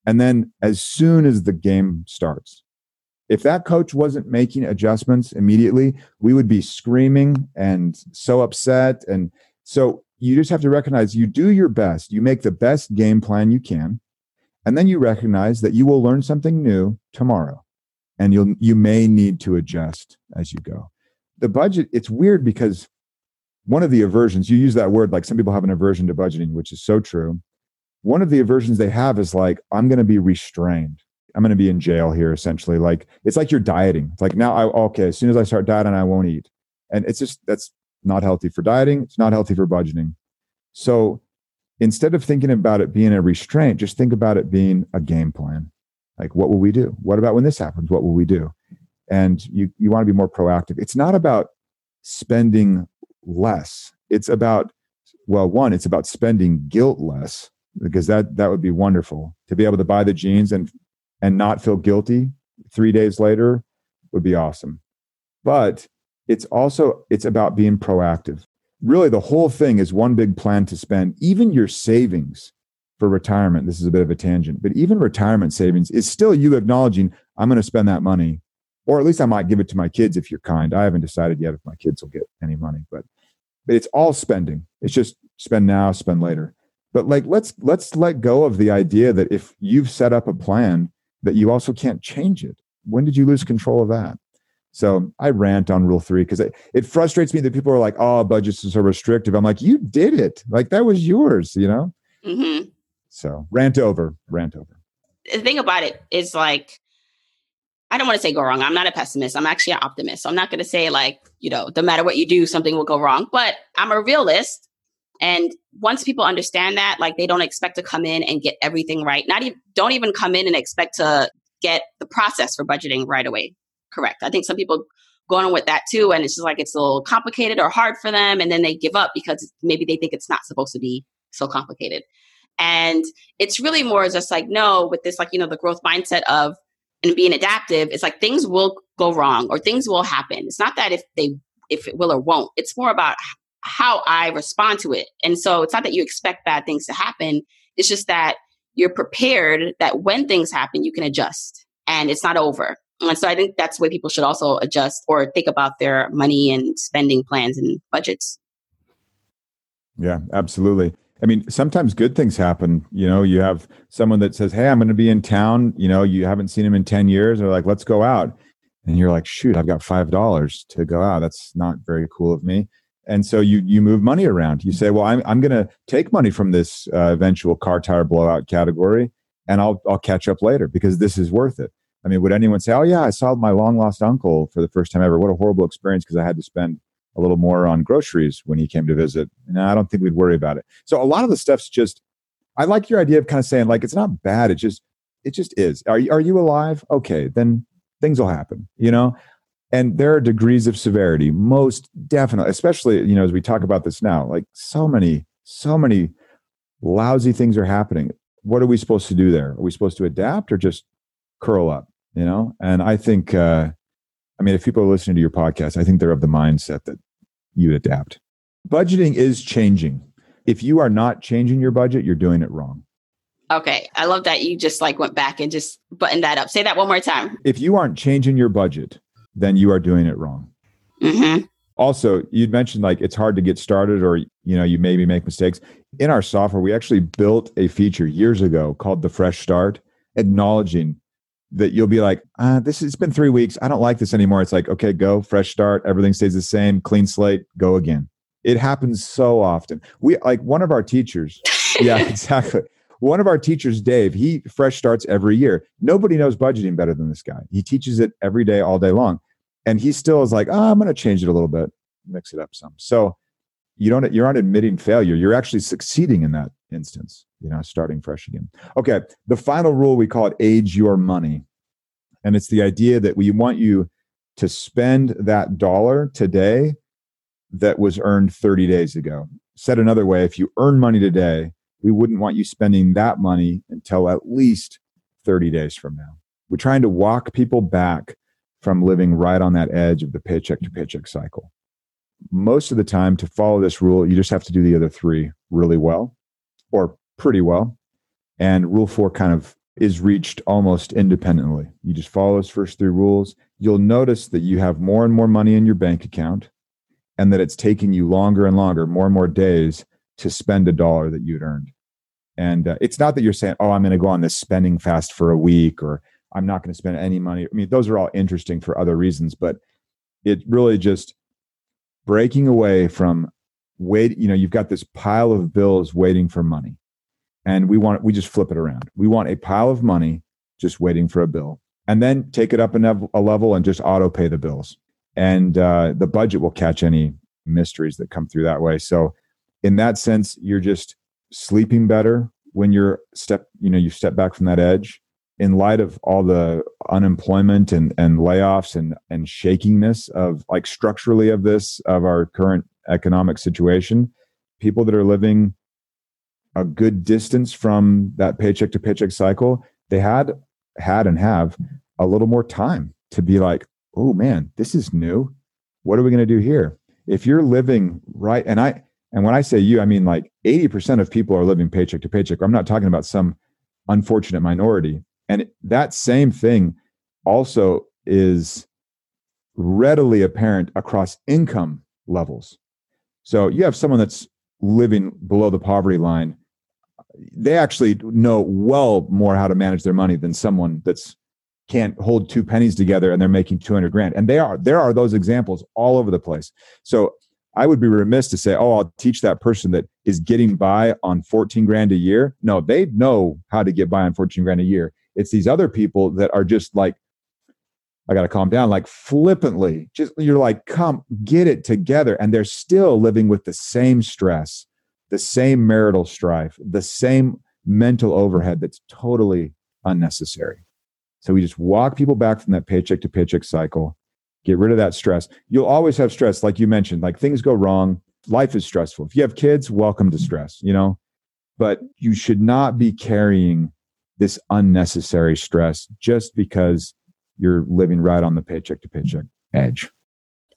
And then as soon as the game starts, if that coach wasn't making adjustments immediately, we would be screaming and so upset. And so you just have to recognize you do your best. You make the best game plan you can. And then you recognize that you will learn something new tomorrow, and you'll, you may need to adjust as you go. The budget, it's weird because one of the aversions, you use that word, like some people have an aversion to budgeting, which is so true. One of the aversions they have is like, I'm going to be restrained. I'm going to be in jail here, essentially. Like, it's like you're dieting. It's like, now I, okay, as soon as I start dieting, I won't eat. And it's just, that's not healthy for dieting. It's not healthy for budgeting. So instead of thinking about it being a restraint, just think about it being a game plan. Like, what will we do? What about when this happens? What will we do? And you you want to be more proactive. It's not about spending less. It's about, well, one, it's about spending guilt less, because that that would be wonderful. To be able to buy the jeans and and not feel guilty three days later would be awesome. But it's also, it's about being proactive. Really, the whole thing is one big plan to spend. Even your savings for retirement, this is a bit of a tangent, but even retirement savings is still you acknowledging, I'm going to spend that money, or at least I might give it to my kids if you're kind. I haven't decided yet if my kids will get any money, but, but it's all spending. It's just spend now, spend later. But like, let's, let's let go of the idea that if you've set up a plan that you also can't change it. When did you lose control of that? So I rant on rule three because it, it frustrates me that people are like, oh, budgets are so restrictive. I'm like, you did it. Like, that was yours, you know? Mm-hmm. So rant over, rant over. The thing about it is, like, I don't want to say go wrong. I'm not a pessimist. I'm actually an optimist. So I'm not going to say, like, you know, no matter what you do, something will go wrong. But I'm a realist. And once people understand that, like, they don't expect to come in and get everything right. Not even, don't even come in and expect to get the process for budgeting right away. Correct. I think some people go on with that too. And it's just like, it's a little complicated or hard for them. And then they give up because maybe they think it's not supposed to be so complicated. And it's really more just like, no, with this, like, you know, the growth mindset of and being adaptive, it's like things will go wrong or things will happen. It's not that if they, if it will or won't, it's more about how I respond to it. And so it's not that you expect bad things to happen. It's just that you're prepared that when things happen, you can adjust and it's not over. And so I think that's the way people should also adjust or think about their money and spending plans and budgets. Yeah, absolutely. I mean, sometimes good things happen. You know, you have someone that says, hey, I'm going to be in town. You know, you haven't seen him in ten years. They're like, let's go out. And you're like, shoot, I've got five dollars to go out. That's not very cool of me. And so you you move money around. You say, well, I'm, I'm going to take money from this uh, eventual car tire blowout category, and I'll I'll catch up later because this is worth it. I mean, would anyone say, oh, yeah, I saw my long lost uncle for the first time ever. What a horrible experience because I had to spend a little more on groceries when he came to visit. And I don't think we'd worry about it. So a lot of the stuff's just, I like your idea of kind of saying, like, it's not bad. It just, it just is. Are you, are you alive? Okay, then things will happen, you know? And there are degrees of severity, most definitely, especially, you know, as we talk about this now, like so many, so many lousy things are happening. What are we supposed to do there? Are we supposed to adapt or just curl up, you know? And I think, uh, I mean, if people are listening to your podcast, I think they're of the mindset that you'd adapt. Budgeting is changing. If you are not changing your budget, you're doing it wrong. Okay. I love that you just like went back and just buttoned that up. Say that one more time. If you aren't changing your budget, then you are doing it wrong. Mm-hmm. Also, you'd mentioned like it's hard to get started or, you know, you maybe make mistakes. In our software, we actually built a feature years ago called the Fresh Start, acknowledging that you'll be like, ah, this it's been three weeks. I don't like this anymore. It's like, okay, go, fresh start. Everything stays the same. Clean slate, go again. It happens so often. We like one of our teachers. Yeah, exactly. One of our teachers, Dave, he fresh starts every year. Nobody knows budgeting better than this guy. He teaches it every day, all day long. And he still is like, oh, I'm going to change it a little bit, mix it up some. So you don't, you're not admitting failure. You're actually succeeding in that instance, you know, starting fresh again. Okay. The final rule, we call it age your money. And it's the idea that we want you to spend that dollar today that was earned thirty days ago. Said another way, if you earn money today, we wouldn't want you spending that money until at least thirty days from now. We're trying to walk people back from living right on that edge of the paycheck to paycheck cycle. Most of the time to follow this rule, you just have to do the other three really well or pretty well. And rule four kind of is reached almost independently. You just follow those first three rules. You'll notice that you have more and more money in your bank account and that it's taking you longer and longer, more and more days to spend a dollar that you'd earned. And uh, it's not that you're saying, oh, I'm going to go on this spending fast for a week, or I'm not going to spend any money. I mean, those are all interesting for other reasons, but it really just breaking away from wait, you know, you've got this pile of bills waiting for money, and we want, we just flip it around. We want a pile of money just waiting for a bill, and then take it up a level and just auto pay the bills. And uh, the budget will catch any mysteries that come through that way. So in that sense, you're just sleeping better when you're step, you know, you step back from that edge. In light of all the unemployment and, and layoffs and, and shakiness of like structurally of this, of our current economic situation, people that are living a good distance from that paycheck to paycheck cycle, they had, had and have a little more time to be like, oh man, this is new. What are we going to do here? If you're living right. And I, And when I say you, I mean like eighty percent of people are living paycheck to paycheck. I'm not talking about some unfortunate minority. And that same thing also is readily apparent across income levels. So you have someone that's living below the poverty line. They actually know well more how to manage their money than someone that's can't hold two pennies together and they're making two hundred grand. And they are, there are those examples all over the place. So I would be remiss to say, oh, I'll teach that person that is getting by on fourteen grand a year. No, they know how to get by on fourteen grand a year. It's these other people that are just like, I got to calm down, like flippantly, just you're like, come get it together. And they're still living with the same stress, the same marital strife, the same mental overhead that's totally unnecessary. So we just walk people back from that paycheck to paycheck cycle. Get rid of that stress. You'll always have stress. Like you mentioned, like things go wrong. Life is stressful. If you have kids, welcome to stress, you know, but you should not be carrying this unnecessary stress just because you're living right on the paycheck to paycheck edge.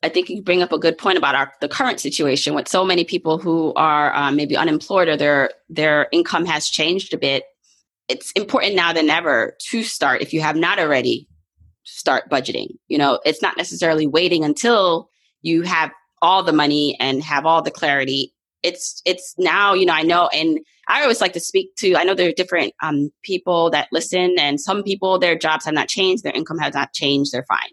I think you bring up a good point about our, the current situation with so many people who are uh, maybe unemployed or their, their income has changed a bit. It's important now than ever to start, if you have not already, start budgeting. You know, it's not necessarily waiting until you have all the money and have all the clarity. It's, it's now, you know, I know, and I always like to speak to, I know there are different um, people that listen, and some people, their jobs have not changed. Their income has not changed. They're fine.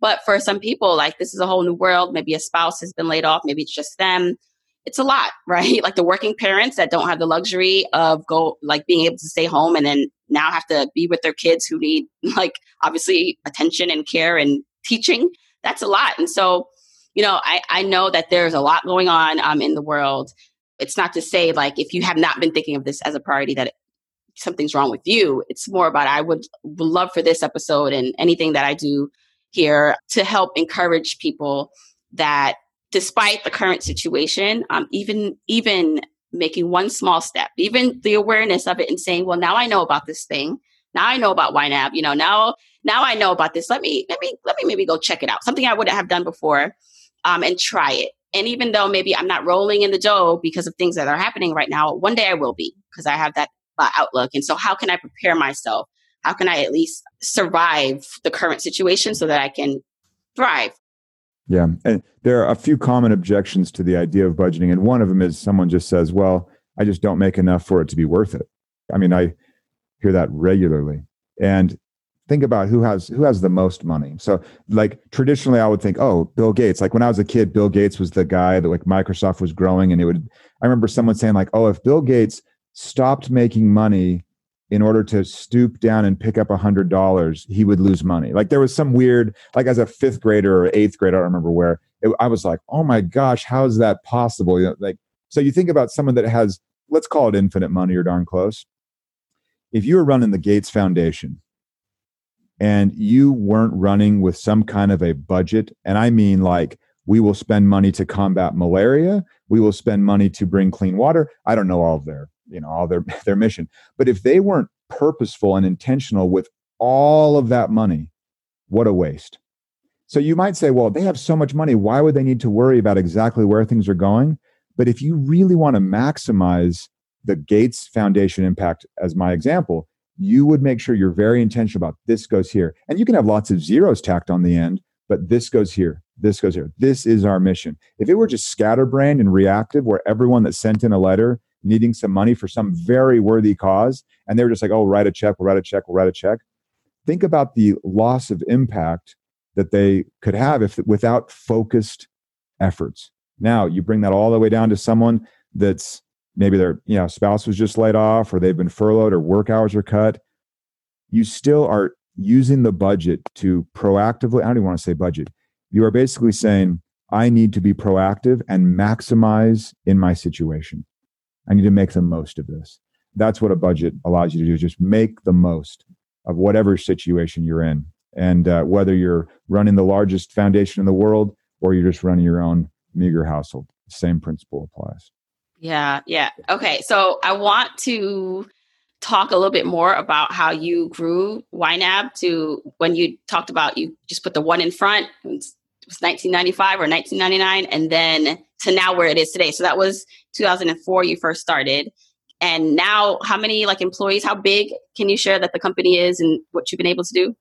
But for some people, like this is a whole new world. Maybe a spouse has been laid off. Maybe it's just them. It's a lot, right? Like the working parents that don't have the luxury of go, like being able to stay home and then now have to be with their kids who need like obviously attention and care and teaching. That's a lot. And so, you know, I, I know that there's a lot going on um, in the world. It's not to say like, if you have not been thinking of this as a priority, that it, something's wrong with you. It's more about, I would love for this episode and anything that I do here to help encourage people that despite the current situation, um, even, even making one small step, even the awareness of it and saying, well, now I know about this thing. Now I know about YNAB, you know, now, now I know about this. Let me, let me, let me maybe go check it out. Something I wouldn't have done before, um, and try it. And even though maybe I'm not rolling in the dough because of things that are happening right now, one day I will be, because I have that uh, outlook. And so how can I prepare myself? How can I at least survive the current situation so that I can thrive? Yeah. And there are a few common objections to the idea of budgeting. And one of them is someone just says, well, I just don't make enough for it to be worth it. I mean, I hear that regularly. And think about who has who has the most money. So like traditionally I would think, oh, Bill Gates. Like when I was a kid, Bill Gates was the guy that like Microsoft was growing. And it would, I remember someone saying like, oh, if Bill Gates stopped making money in order to stoop down and pick up a hundred dollars, he would lose money. Like there was some weird, like as a fifth grader or eighth grader, I don't remember where, it, I was like, oh my gosh, how is that possible? You know, like, so you think about someone that has, let's call it infinite money or darn close. If you were running the Gates Foundation and you weren't running with some kind of a budget, and I mean like, we will spend money to combat malaria, we will spend money to bring clean water. I don't know all of their you know, all their, their mission. But if they weren't purposeful and intentional with all of that money, what a waste. So you might say, well, they have so much money, why would they need to worry about exactly where things are going? But if you really want to maximize the Gates Foundation impact, as my example, you would make sure you're very intentional about this goes here. And you can have lots of zeros tacked on the end, but this goes here, this goes here. This is our mission. If it were just scatterbrained and reactive, where everyone that sent in a letter needing some money for some very worthy cause, and they were just like, oh, write a check, we'll write a check, we'll write a check. Think about the loss of impact that they could have if without focused efforts. Now, you bring that all the way down to someone that's maybe their you know, spouse was just laid off, or they've been furloughed, or work hours are cut. You still are using the budget to proactively, I don't even want to say budget. You are basically saying, I need to be proactive and maximize in my situation. I need to make the most of this. That's what a budget allows you to do, is just make the most of whatever situation you're in. And uh, whether you're running the largest foundation in the world or you're just running your own meager household, the same principle applies. Yeah, yeah. Okay, so I want to talk a little bit more about how you grew YNAB to when you talked about you just put the one in front. And it was nineteen ninety-five or nineteen ninety-nine, and then to now where it is today. So that was two thousand four you first started. And now how many like employees, how big can you share that the company is and what you've been able to do?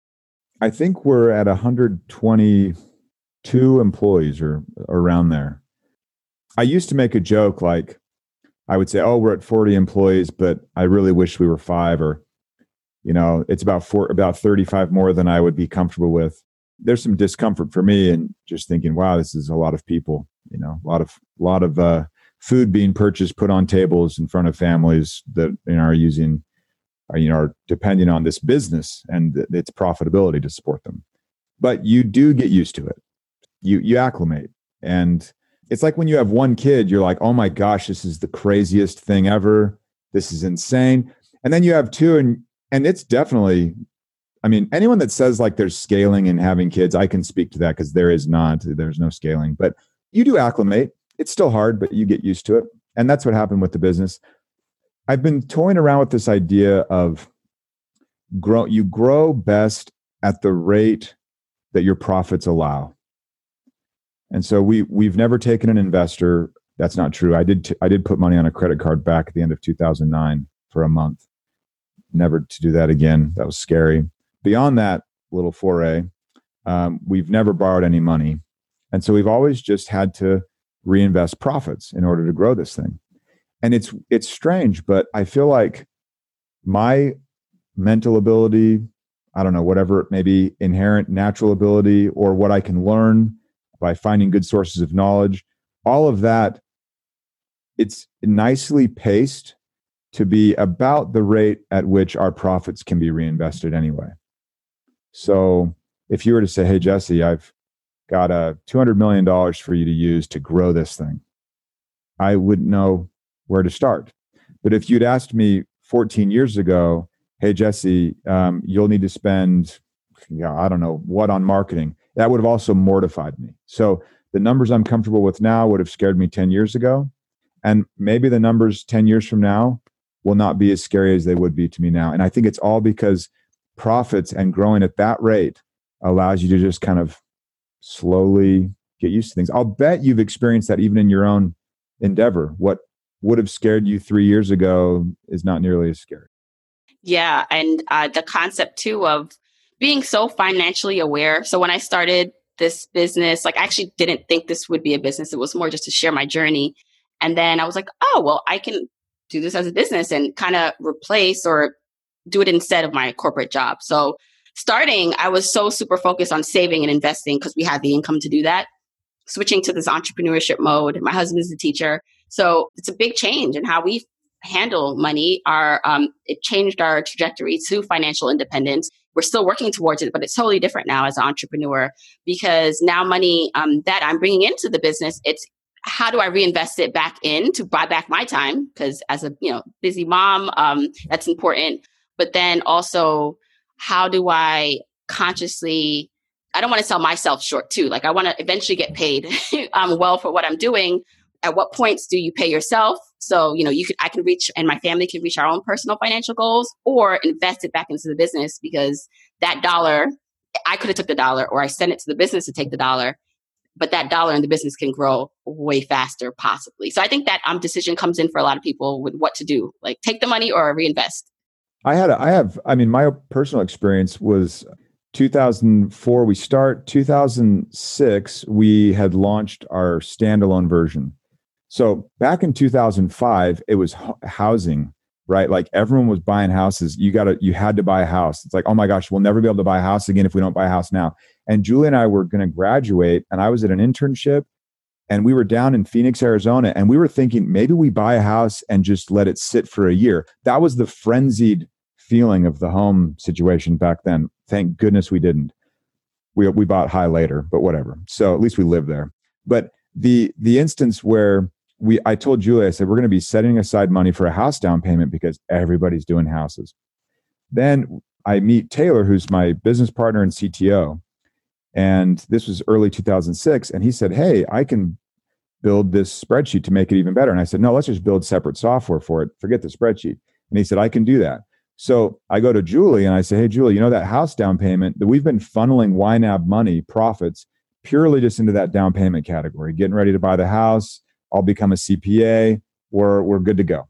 I think we're at one hundred twenty-two employees or around there. I used to make a joke, like I would say, oh, we're at forty employees, but I really wish we were five, or, you know, it's about four, about thirty-five more than I would be comfortable with. There's some discomfort for me in just thinking, wow, this is a lot of people, you know, a lot of, a lot of uh, food being purchased, put on tables in front of families that you know, are using, are, you know, are depending on this business and th- its profitability to support them. But you do get used to it. You, you acclimate. And it's like when you have one kid, you're like, oh my gosh, this is the craziest thing ever. This is insane. And then you have two, and, and it's definitely, I mean, anyone that says like there's scaling and having kids, I can speak to that because there is not, there's no scaling, but you do acclimate. It's still hard, but you get used to it. And that's what happened with the business. I've been toying around with this idea of grow. You grow best at the rate that your profits allow. And so we, we've never taken an investor. That's not true. I did, t- I did put money on a credit card back at the end of two thousand nine for a month, never to do that again. That was scary. Beyond that little foray, um, we've never borrowed any money. And so we've always just had to reinvest profits in order to grow this thing. And it's it's strange, but I feel like my mental ability, I don't know, whatever it may be, inherent natural ability, or what I can learn by finding good sources of knowledge, all of that, it's nicely paced to be about the rate at which our profits can be reinvested anyway. So if you were to say, hey, Jesse, I've got a two hundred million dollars for you to use to grow this thing, I wouldn't know where to start. But if you'd asked me fourteen years ago, hey, Jesse, um, you'll need to spend, you know, I don't know what on marketing, that would have also mortified me. So the numbers I'm comfortable with now would have scared me ten years ago. And maybe the numbers ten years from now will not be as scary as they would be to me now. And I think it's all because profits and growing at that rate allows you to just kind of slowly get used to things. I'll bet you've experienced that even in your own endeavor. What would have scared you three years ago is not nearly as scary. Yeah. And uh, the concept too of being so financially aware. So when I started this business, like I actually didn't think this would be a business. It was more just to share my journey. And then I was like, oh, well, I can do this as a business and kind of replace or do it instead of my corporate job. So starting, I was so super focused on saving and investing because we had the income to do that. Switching to this entrepreneurship mode. My husband's a teacher. So it's a big change in how we handle money. Our um, it changed our trajectory to financial independence. We're still working towards it, but it's totally different now as an entrepreneur because now money um, that I'm bringing into the business, it's how do I reinvest it back in to buy back my time? Because as a you know busy mom, um, that's important. But then also, how do I consciously? I don't want to sell myself short too. Like I want to eventually get paid um, well for what I'm doing. At what points do you pay yourself? So, you know, you could, I can reach and my family can reach our own personal financial goals or invest it back into the business because that dollar, I could have took the dollar or I sent it to the business to take the dollar, but that dollar in the business can grow way faster possibly. So I think that um, decision comes in for a lot of people with what to do, like take the money or reinvest. I had, a, I have, I mean, my personal experience was two thousand four, we start, two thousand six, we had launched our standalone version. So back in two thousand five, it was housing, right? Like everyone was buying houses. You got to, you had to buy a house. It's like, oh my gosh, we'll never be able to buy a house again if we don't buy a house now. And Julie and I were going to graduate and I was at an internship and we were down in Phoenix, Arizona. And we were thinking maybe we buy a house and just let it sit for a year. That was the frenzied feeling of the home situation back then. Thank goodness we didn't. We, we bought high later, but whatever. So at least we lived there. But the, the instance where, We, I told Julie, I said, we're going to be setting aside money for a house down payment because everybody's doing houses. Then I meet Taylor, who's my business partner and C T O. And this was early two thousand six. And he said, hey, I can build this spreadsheet to make it even better. And I said, no, let's just build separate software for it. Forget the spreadsheet. And he said, I can do that. So I go to Julie and I say, hey, Julie, you know that house down payment that we've been funneling Y NAB money, profits, purely just into that down payment category, getting ready to buy the house. I'll become a C P A, we're, we're good to go.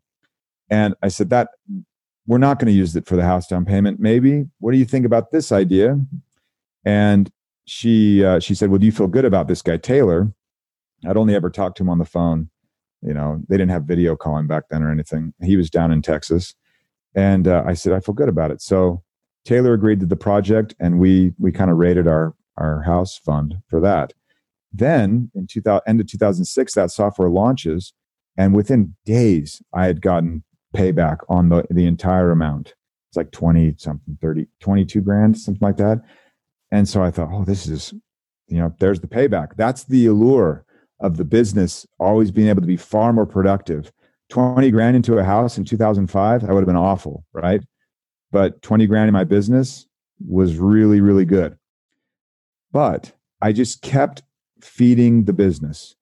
And I said that we're not going to use it for the house down payment. Maybe, what do you think about this idea? And she uh, she said, well, do you feel good about this guy, Taylor? I'd only ever talked to him on the phone. You know, they didn't have video calling back then or anything. He was down in Texas. And uh, I said, I feel good about it. So Taylor agreed to the project and we we kind of raided our, our house fund for that. Then in two thousand, end of two thousand six, that software launches. And within days, I had gotten payback on the, the entire amount. It's like twenty something, thirty, twenty-two grand, something like that. And so I thought, oh, this is, you know, there's the payback. That's the allure of the business, always being able to be far more productive. twenty grand into a house in two thousand five, that would have been awful, right? But twenty grand in my business was really, really good. But I just kept feeding the business.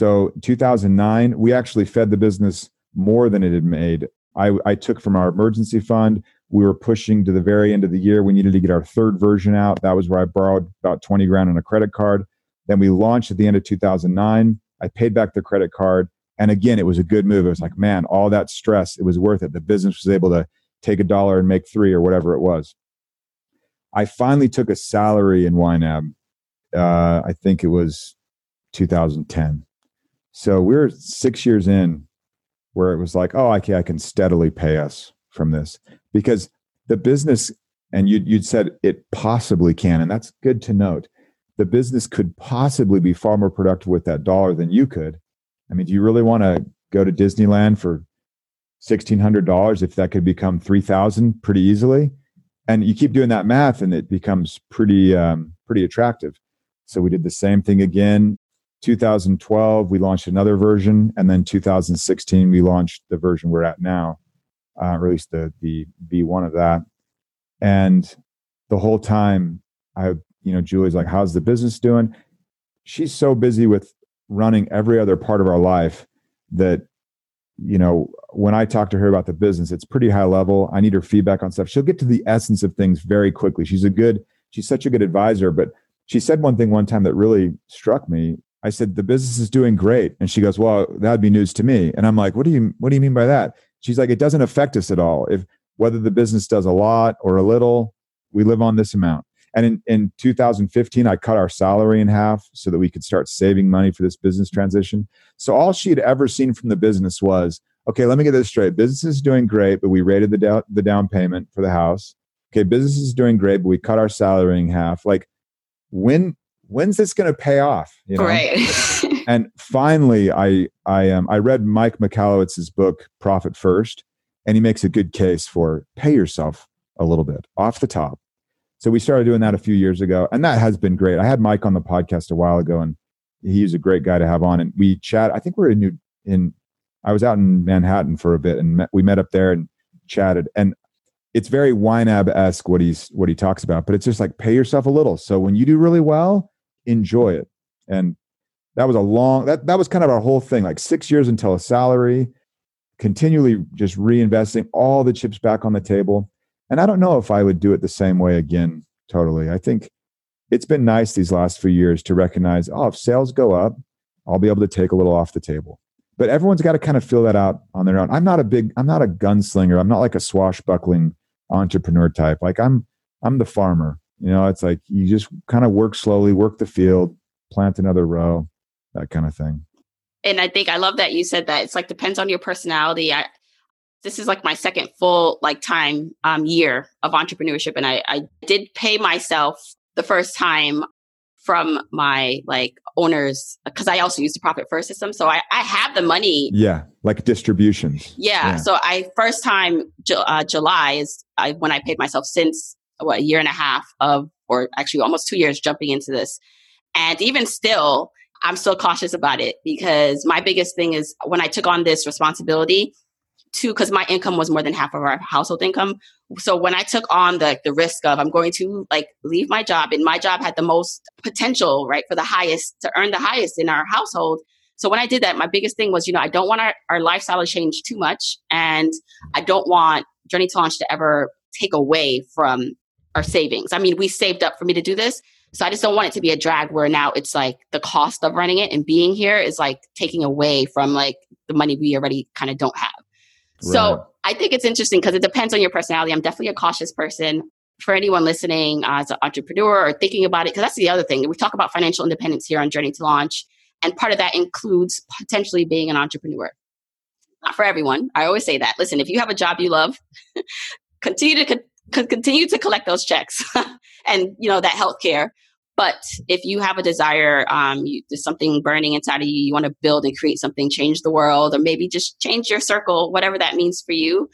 So two thousand nine, we actually fed the business more than it had made. I, I took from our emergency fund. We were pushing to the very end of the year. We needed to get our third version out. That was where I borrowed about twenty grand on a credit card. Then we launched at the end of two thousand nine. I paid back the credit card. And again, it was a good move. It was like, man, all that stress, it was worth it. The business was able to take a dollar and make three or whatever it was. I finally took a salary in Y NAB. Uh, I think it was two thousand ten. So we were six years in where it was like, oh, okay, I can steadily pay us from this because the business, and you'd, you'd said it possibly can, and that's good to note. The business could possibly be far more productive with that dollar than you could. I mean, do you really want to go to Disneyland for sixteen hundred dollars if that could become three thousand dollars pretty easily? And you keep doing that math and it becomes pretty, um, pretty attractive. So we did the same thing again. two thousand twelve, we launched another version. And then two thousand sixteen, we launched the version we're at now, uh, or at least the, the V one of that. And the whole time, I, you know, Julie's like, how's the business doing? She's so busy with running every other part of our life that you know, when I talk to her about the business, it's pretty high level. I need her feedback on stuff. She'll get to the essence of things very quickly. She's a good, she's such a good advisor, but she said one thing one time that really struck me. I said, the business is doing great. And she goes, well, that'd be news to me. And I'm like, what do you, what do you mean by that? She's like, it doesn't affect us at all. If whether the business does a lot or a little, we live on this amount. And in, in two thousand fifteen, I cut our salary in half so that we could start saving money for this business transition. So all she had ever seen from the business was, okay, let me get this straight. Business is doing great, but we raided the down, the down payment for the house. Okay, business is doing great, but we cut our salary in half. Like, when, when's this going to pay off? You know? Right. And finally, I I um I read Mike Michalowicz's book, Profit First, and he makes a good case for pay yourself a little bit off the top. So we started doing that a few years ago, and that has been great. I had Mike on the podcast a while ago, and he's a great guy to have on. And we chat. I think we're in New in. I was out in Manhattan for a bit, and met, we met up there and chatted. And it's very Weinab-esque what he's what he talks about, but it's just like pay yourself a little. So when you do really well, enjoy it. And that was a long, that, that was kind of our whole thing, like six years until a salary, continually just reinvesting all the chips back on the table. And I don't know if I would do it the same way again, totally. I think it's been nice these last few years to recognize, oh, if sales go up, I'll be able to take a little off the table. But everyone's got to kind of feel that out on their own. I'm not a big, I'm not a gunslinger. I'm not like a swashbuckling entrepreneur type. Like I'm, I'm the farmer. You know, it's like you just kind of work slowly, work the field, plant another row, that kind of thing. And I think I love that you said that. It's like depends on your personality. I, this is like my second full like time um, year of entrepreneurship, and I, I did pay myself the first time from my like owners, because I also use the Profit First system. So I, I have the money. Yeah, like distributions. Yeah. yeah. So I first time uh, July is I, when I paid myself since what, a year and a half of, or actually almost two years jumping into this. And even still, I'm still cautious about it because my biggest thing is when I took on this responsibility to, because my income was more than half of our household income. So when I took on the the risk of I'm going to like leave my job, and my job had the most potential, right, for the highest, to earn the highest in our household. So when I did that, my biggest thing was, you know, I don't want our, our lifestyle to change too much. And I don't want Journey to Launch to ever take away from our savings. I mean, we saved up for me to do this. So I just don't want it to be a drag where now it's like the cost of running it and being here is like taking away from like the money we already kind of don't have. Right. So I think it's interesting because it depends on your personality. I'm definitely a cautious person. For anyone listening uh, as an entrepreneur or thinking about it, because that's the other thing. We talk about financial independence here on Journey to Launch. And part of that includes potentially being an entrepreneur. Not for everyone. I always say that. Listen, if you have a job you love, continue to co- continue to collect those checks and, you know, that healthcare. But if you have a desire, um, you, there's something burning inside of you, you want to build and create something, change the world, or maybe just change your circle, whatever that means for you,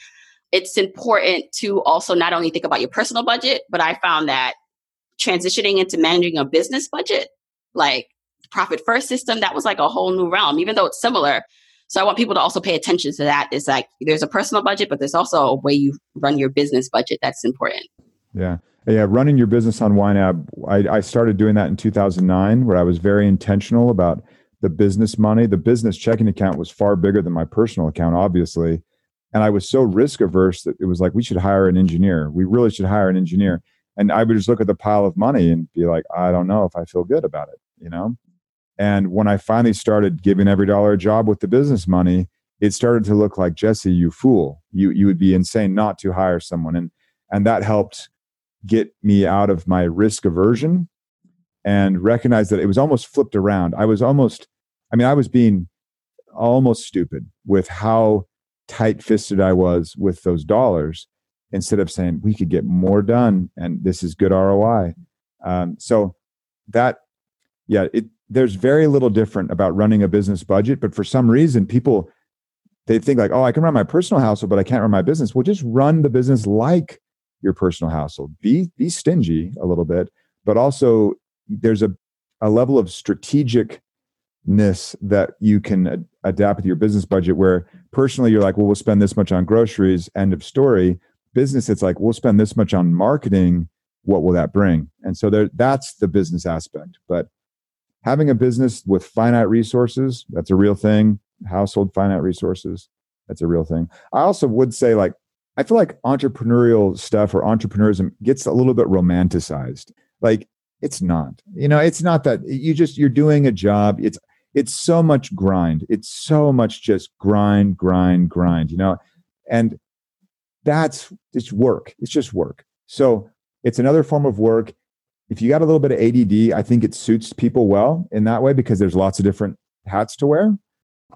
it's important to also not only think about your personal budget, but I found that transitioning into managing a business budget, like the Profit First system, that was like a whole new realm, even though it's similar. So I want people to also pay attention to that. It's like there's a personal budget, but there's also a way you run your business budget that's important. Yeah. Yeah, running your business on YNAB, I, I started doing that in two thousand nine, where I was very intentional about the business money. The business checking account was far bigger than my personal account, obviously. And I was so risk averse that it was like, we should hire an engineer. We really should hire an engineer. And I would just look at the pile of money and be like, I don't know if I feel good about it, you know? And when I finally started giving every dollar a job with the business money, it started to look like, Jesse, you fool. You you would be insane not to hire someone. And and that helped get me out of my risk aversion and recognize that it was almost flipped around. I was almost, I mean, I was being almost stupid with how tight-fisted I was with those dollars instead of saying we could get more done and this is good R O I. Um, so that, yeah, it, there's very little different about running a business budget, but for some reason people, they think like, oh, I can run my personal household, but I can't run my business. Well, just run the business like your personal household. Be be stingy a little bit, but also there's a, a level of strategicness that you can ad- adapt to your business budget where personally you're like, well, we'll spend this much on groceries, end of story. Business, it's like, we'll spend this much on marketing. What will that bring? And so there, that's the business aspect. But having a business with finite resources, that's a real thing, household finite resources, that's a real thing. I also would say, like, I feel like entrepreneurial stuff or entrepreneurism gets a little bit romanticized. Like, it's not, you know, it's not that. You just, you're doing a job. It's, it's so much grind. It's so much just grind, grind, grind, you know, and that's, it's work. It's just work. So it's another form of work. If you got a little bit of A D D, I think it suits people well in that way, because there's lots of different hats to wear.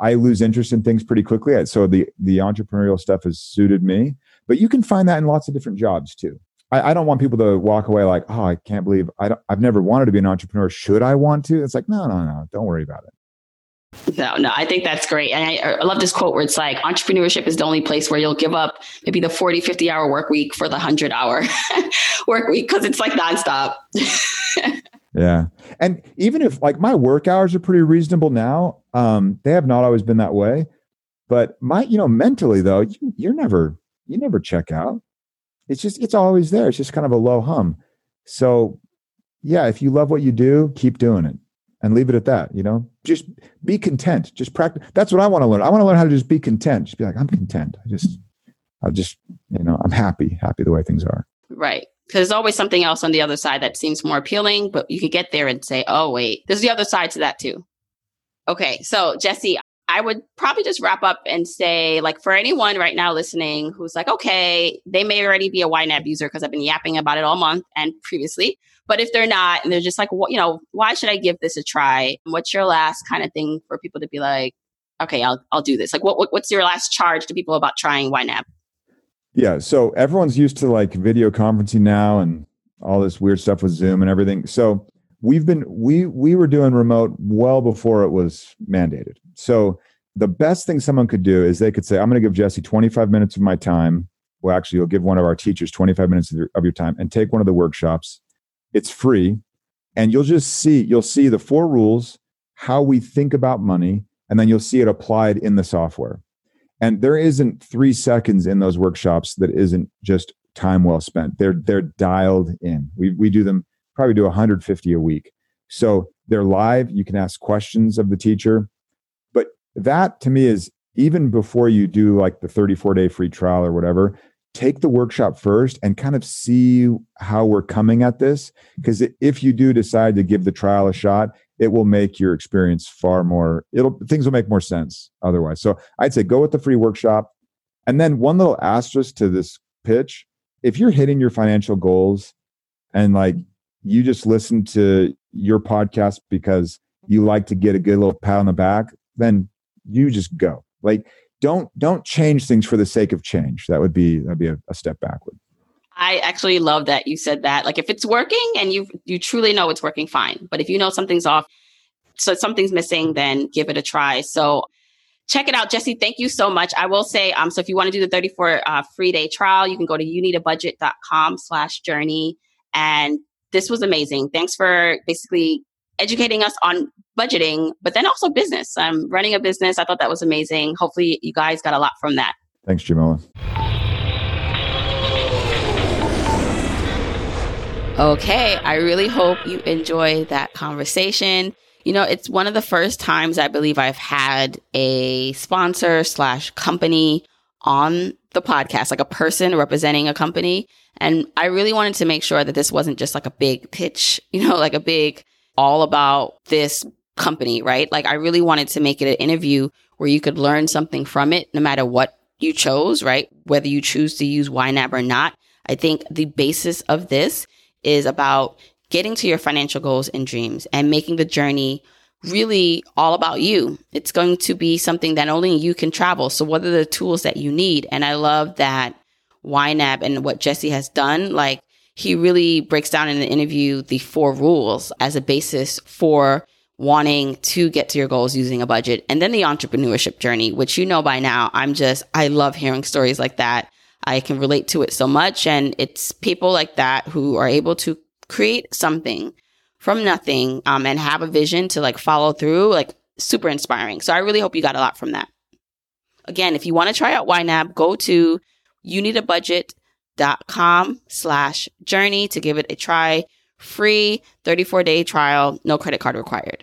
I lose interest in things pretty quickly. So the, the entrepreneurial stuff has suited me, but you can find that in lots of different jobs too. I, I don't want people to walk away like, oh, I can't believe I don't, I've never wanted to be an entrepreneur. Should I want to? It's like, no, no, no. Don't worry about it. No, no, I think that's great. And I, I love this quote where it's like, entrepreneurship is the only place where you'll give up maybe the forty, fifty hour work week for the hundred hour work week. Cause it's like nonstop. Yeah. And even if, like, my work hours are pretty reasonable now, um, they have not always been that way, but my, you know, mentally though, you, you're never, you never check out. It's just, it's always there. It's just kind of a low hum. So yeah, if you love what you do, keep doing it. And leave it at that, you know, just be content, just practice. That's what I want to learn. I want to learn how to just be content. Just be like, I'm content. I just, I'll just, you know, I'm happy, happy the way things are. Right. Because there's always something else on the other side that seems more appealing, but you could get there and say, oh, wait, there's the other side to that too. Okay. So Jesse, I would probably just wrap up and say, like, for anyone right now listening who's like, okay, they may already be a Y NAB user because I've been yapping about it all month and previously. But if they're not, and they're just like, well, you know, why should I give this a try? What's your last kind of thing for people to be like, okay, I'll I'll do this. Like, what, what what's your last charge to people about trying Y NAB? Yeah. So everyone's used to like video conferencing now and all this weird stuff with Zoom and everything. So we've been, we, we were doing remote well before it was mandated. So the best thing someone could do is they could say, I'm going to give Jesse twenty-five minutes of my time. Well, actually, you'll give one of our teachers twenty-five minutes of your, of your time and take one of the workshops. It's free. And you'll just see, you'll see the four rules, how we think about money, and then you'll see it applied in the software. And there isn't three seconds in those workshops that isn't just time well spent. They're, they're dialed in. We, we do them, probably do one hundred fifty a week. So they're live. You can ask questions of the teacher. But that to me is, even before you do like the thirty-four day free trial or whatever, take the workshop first and kind of see how we're coming at this. Because if you do decide to give the trial a shot, it will make your experience far more, it'll, things will make more sense otherwise. So I'd say go with the free workshop. And then one little asterisk to this pitch, if you're hitting your financial goals and like you just listen to your podcast because you like to get a good little pat on the back, then you just go. Like, Don't don't change things for the sake of change. That would be that'd be a, a step backward. I actually love that you said that. Like, if it's working and you you truly know it's working, fine. But if you know something's off, so something's missing, then give it a try. So check it out, Jesse. Thank you so much. I will say, um, so if you want to do the thirty-four uh, free day trial, you can go to you need a budget dot com slash journey. And this was amazing. Thanks for basically educating us on budgeting, but then also business. I'm um, running a business. I thought that was amazing. Hopefully you guys got a lot from that. Thanks, Jamila. Okay. I really hope you enjoy that conversation. You know, it's one of the first times I believe I've had a sponsor slash company on the podcast, like a person representing a company. And I really wanted to make sure that this wasn't just like a big pitch, you know, like a big all about this company, right? Like, I really wanted to make it an interview where you could learn something from it, no matter what you chose, right? Whether you choose to use Y NAB or not. I think the basis of this is about getting to your financial goals and dreams and making the journey really all about you. It's going to be something that only you can travel. So what are the tools that you need? And I love that Y NAB and what Jesse has done, like, he really breaks down in the interview the four rules as a basis for wanting to get to your goals using a budget. And then the entrepreneurship journey, which you know by now, I'm just, I love hearing stories like that. I can relate to it so much. And it's people like that who are able to create something from nothing um, and have a vision to like follow through, like super inspiring. So I really hope you got a lot from that. Again, if you want to try out Y NAB, go to you need a budget. dot com slash journey to give it a try. Free thirty-four day trial, no credit card required.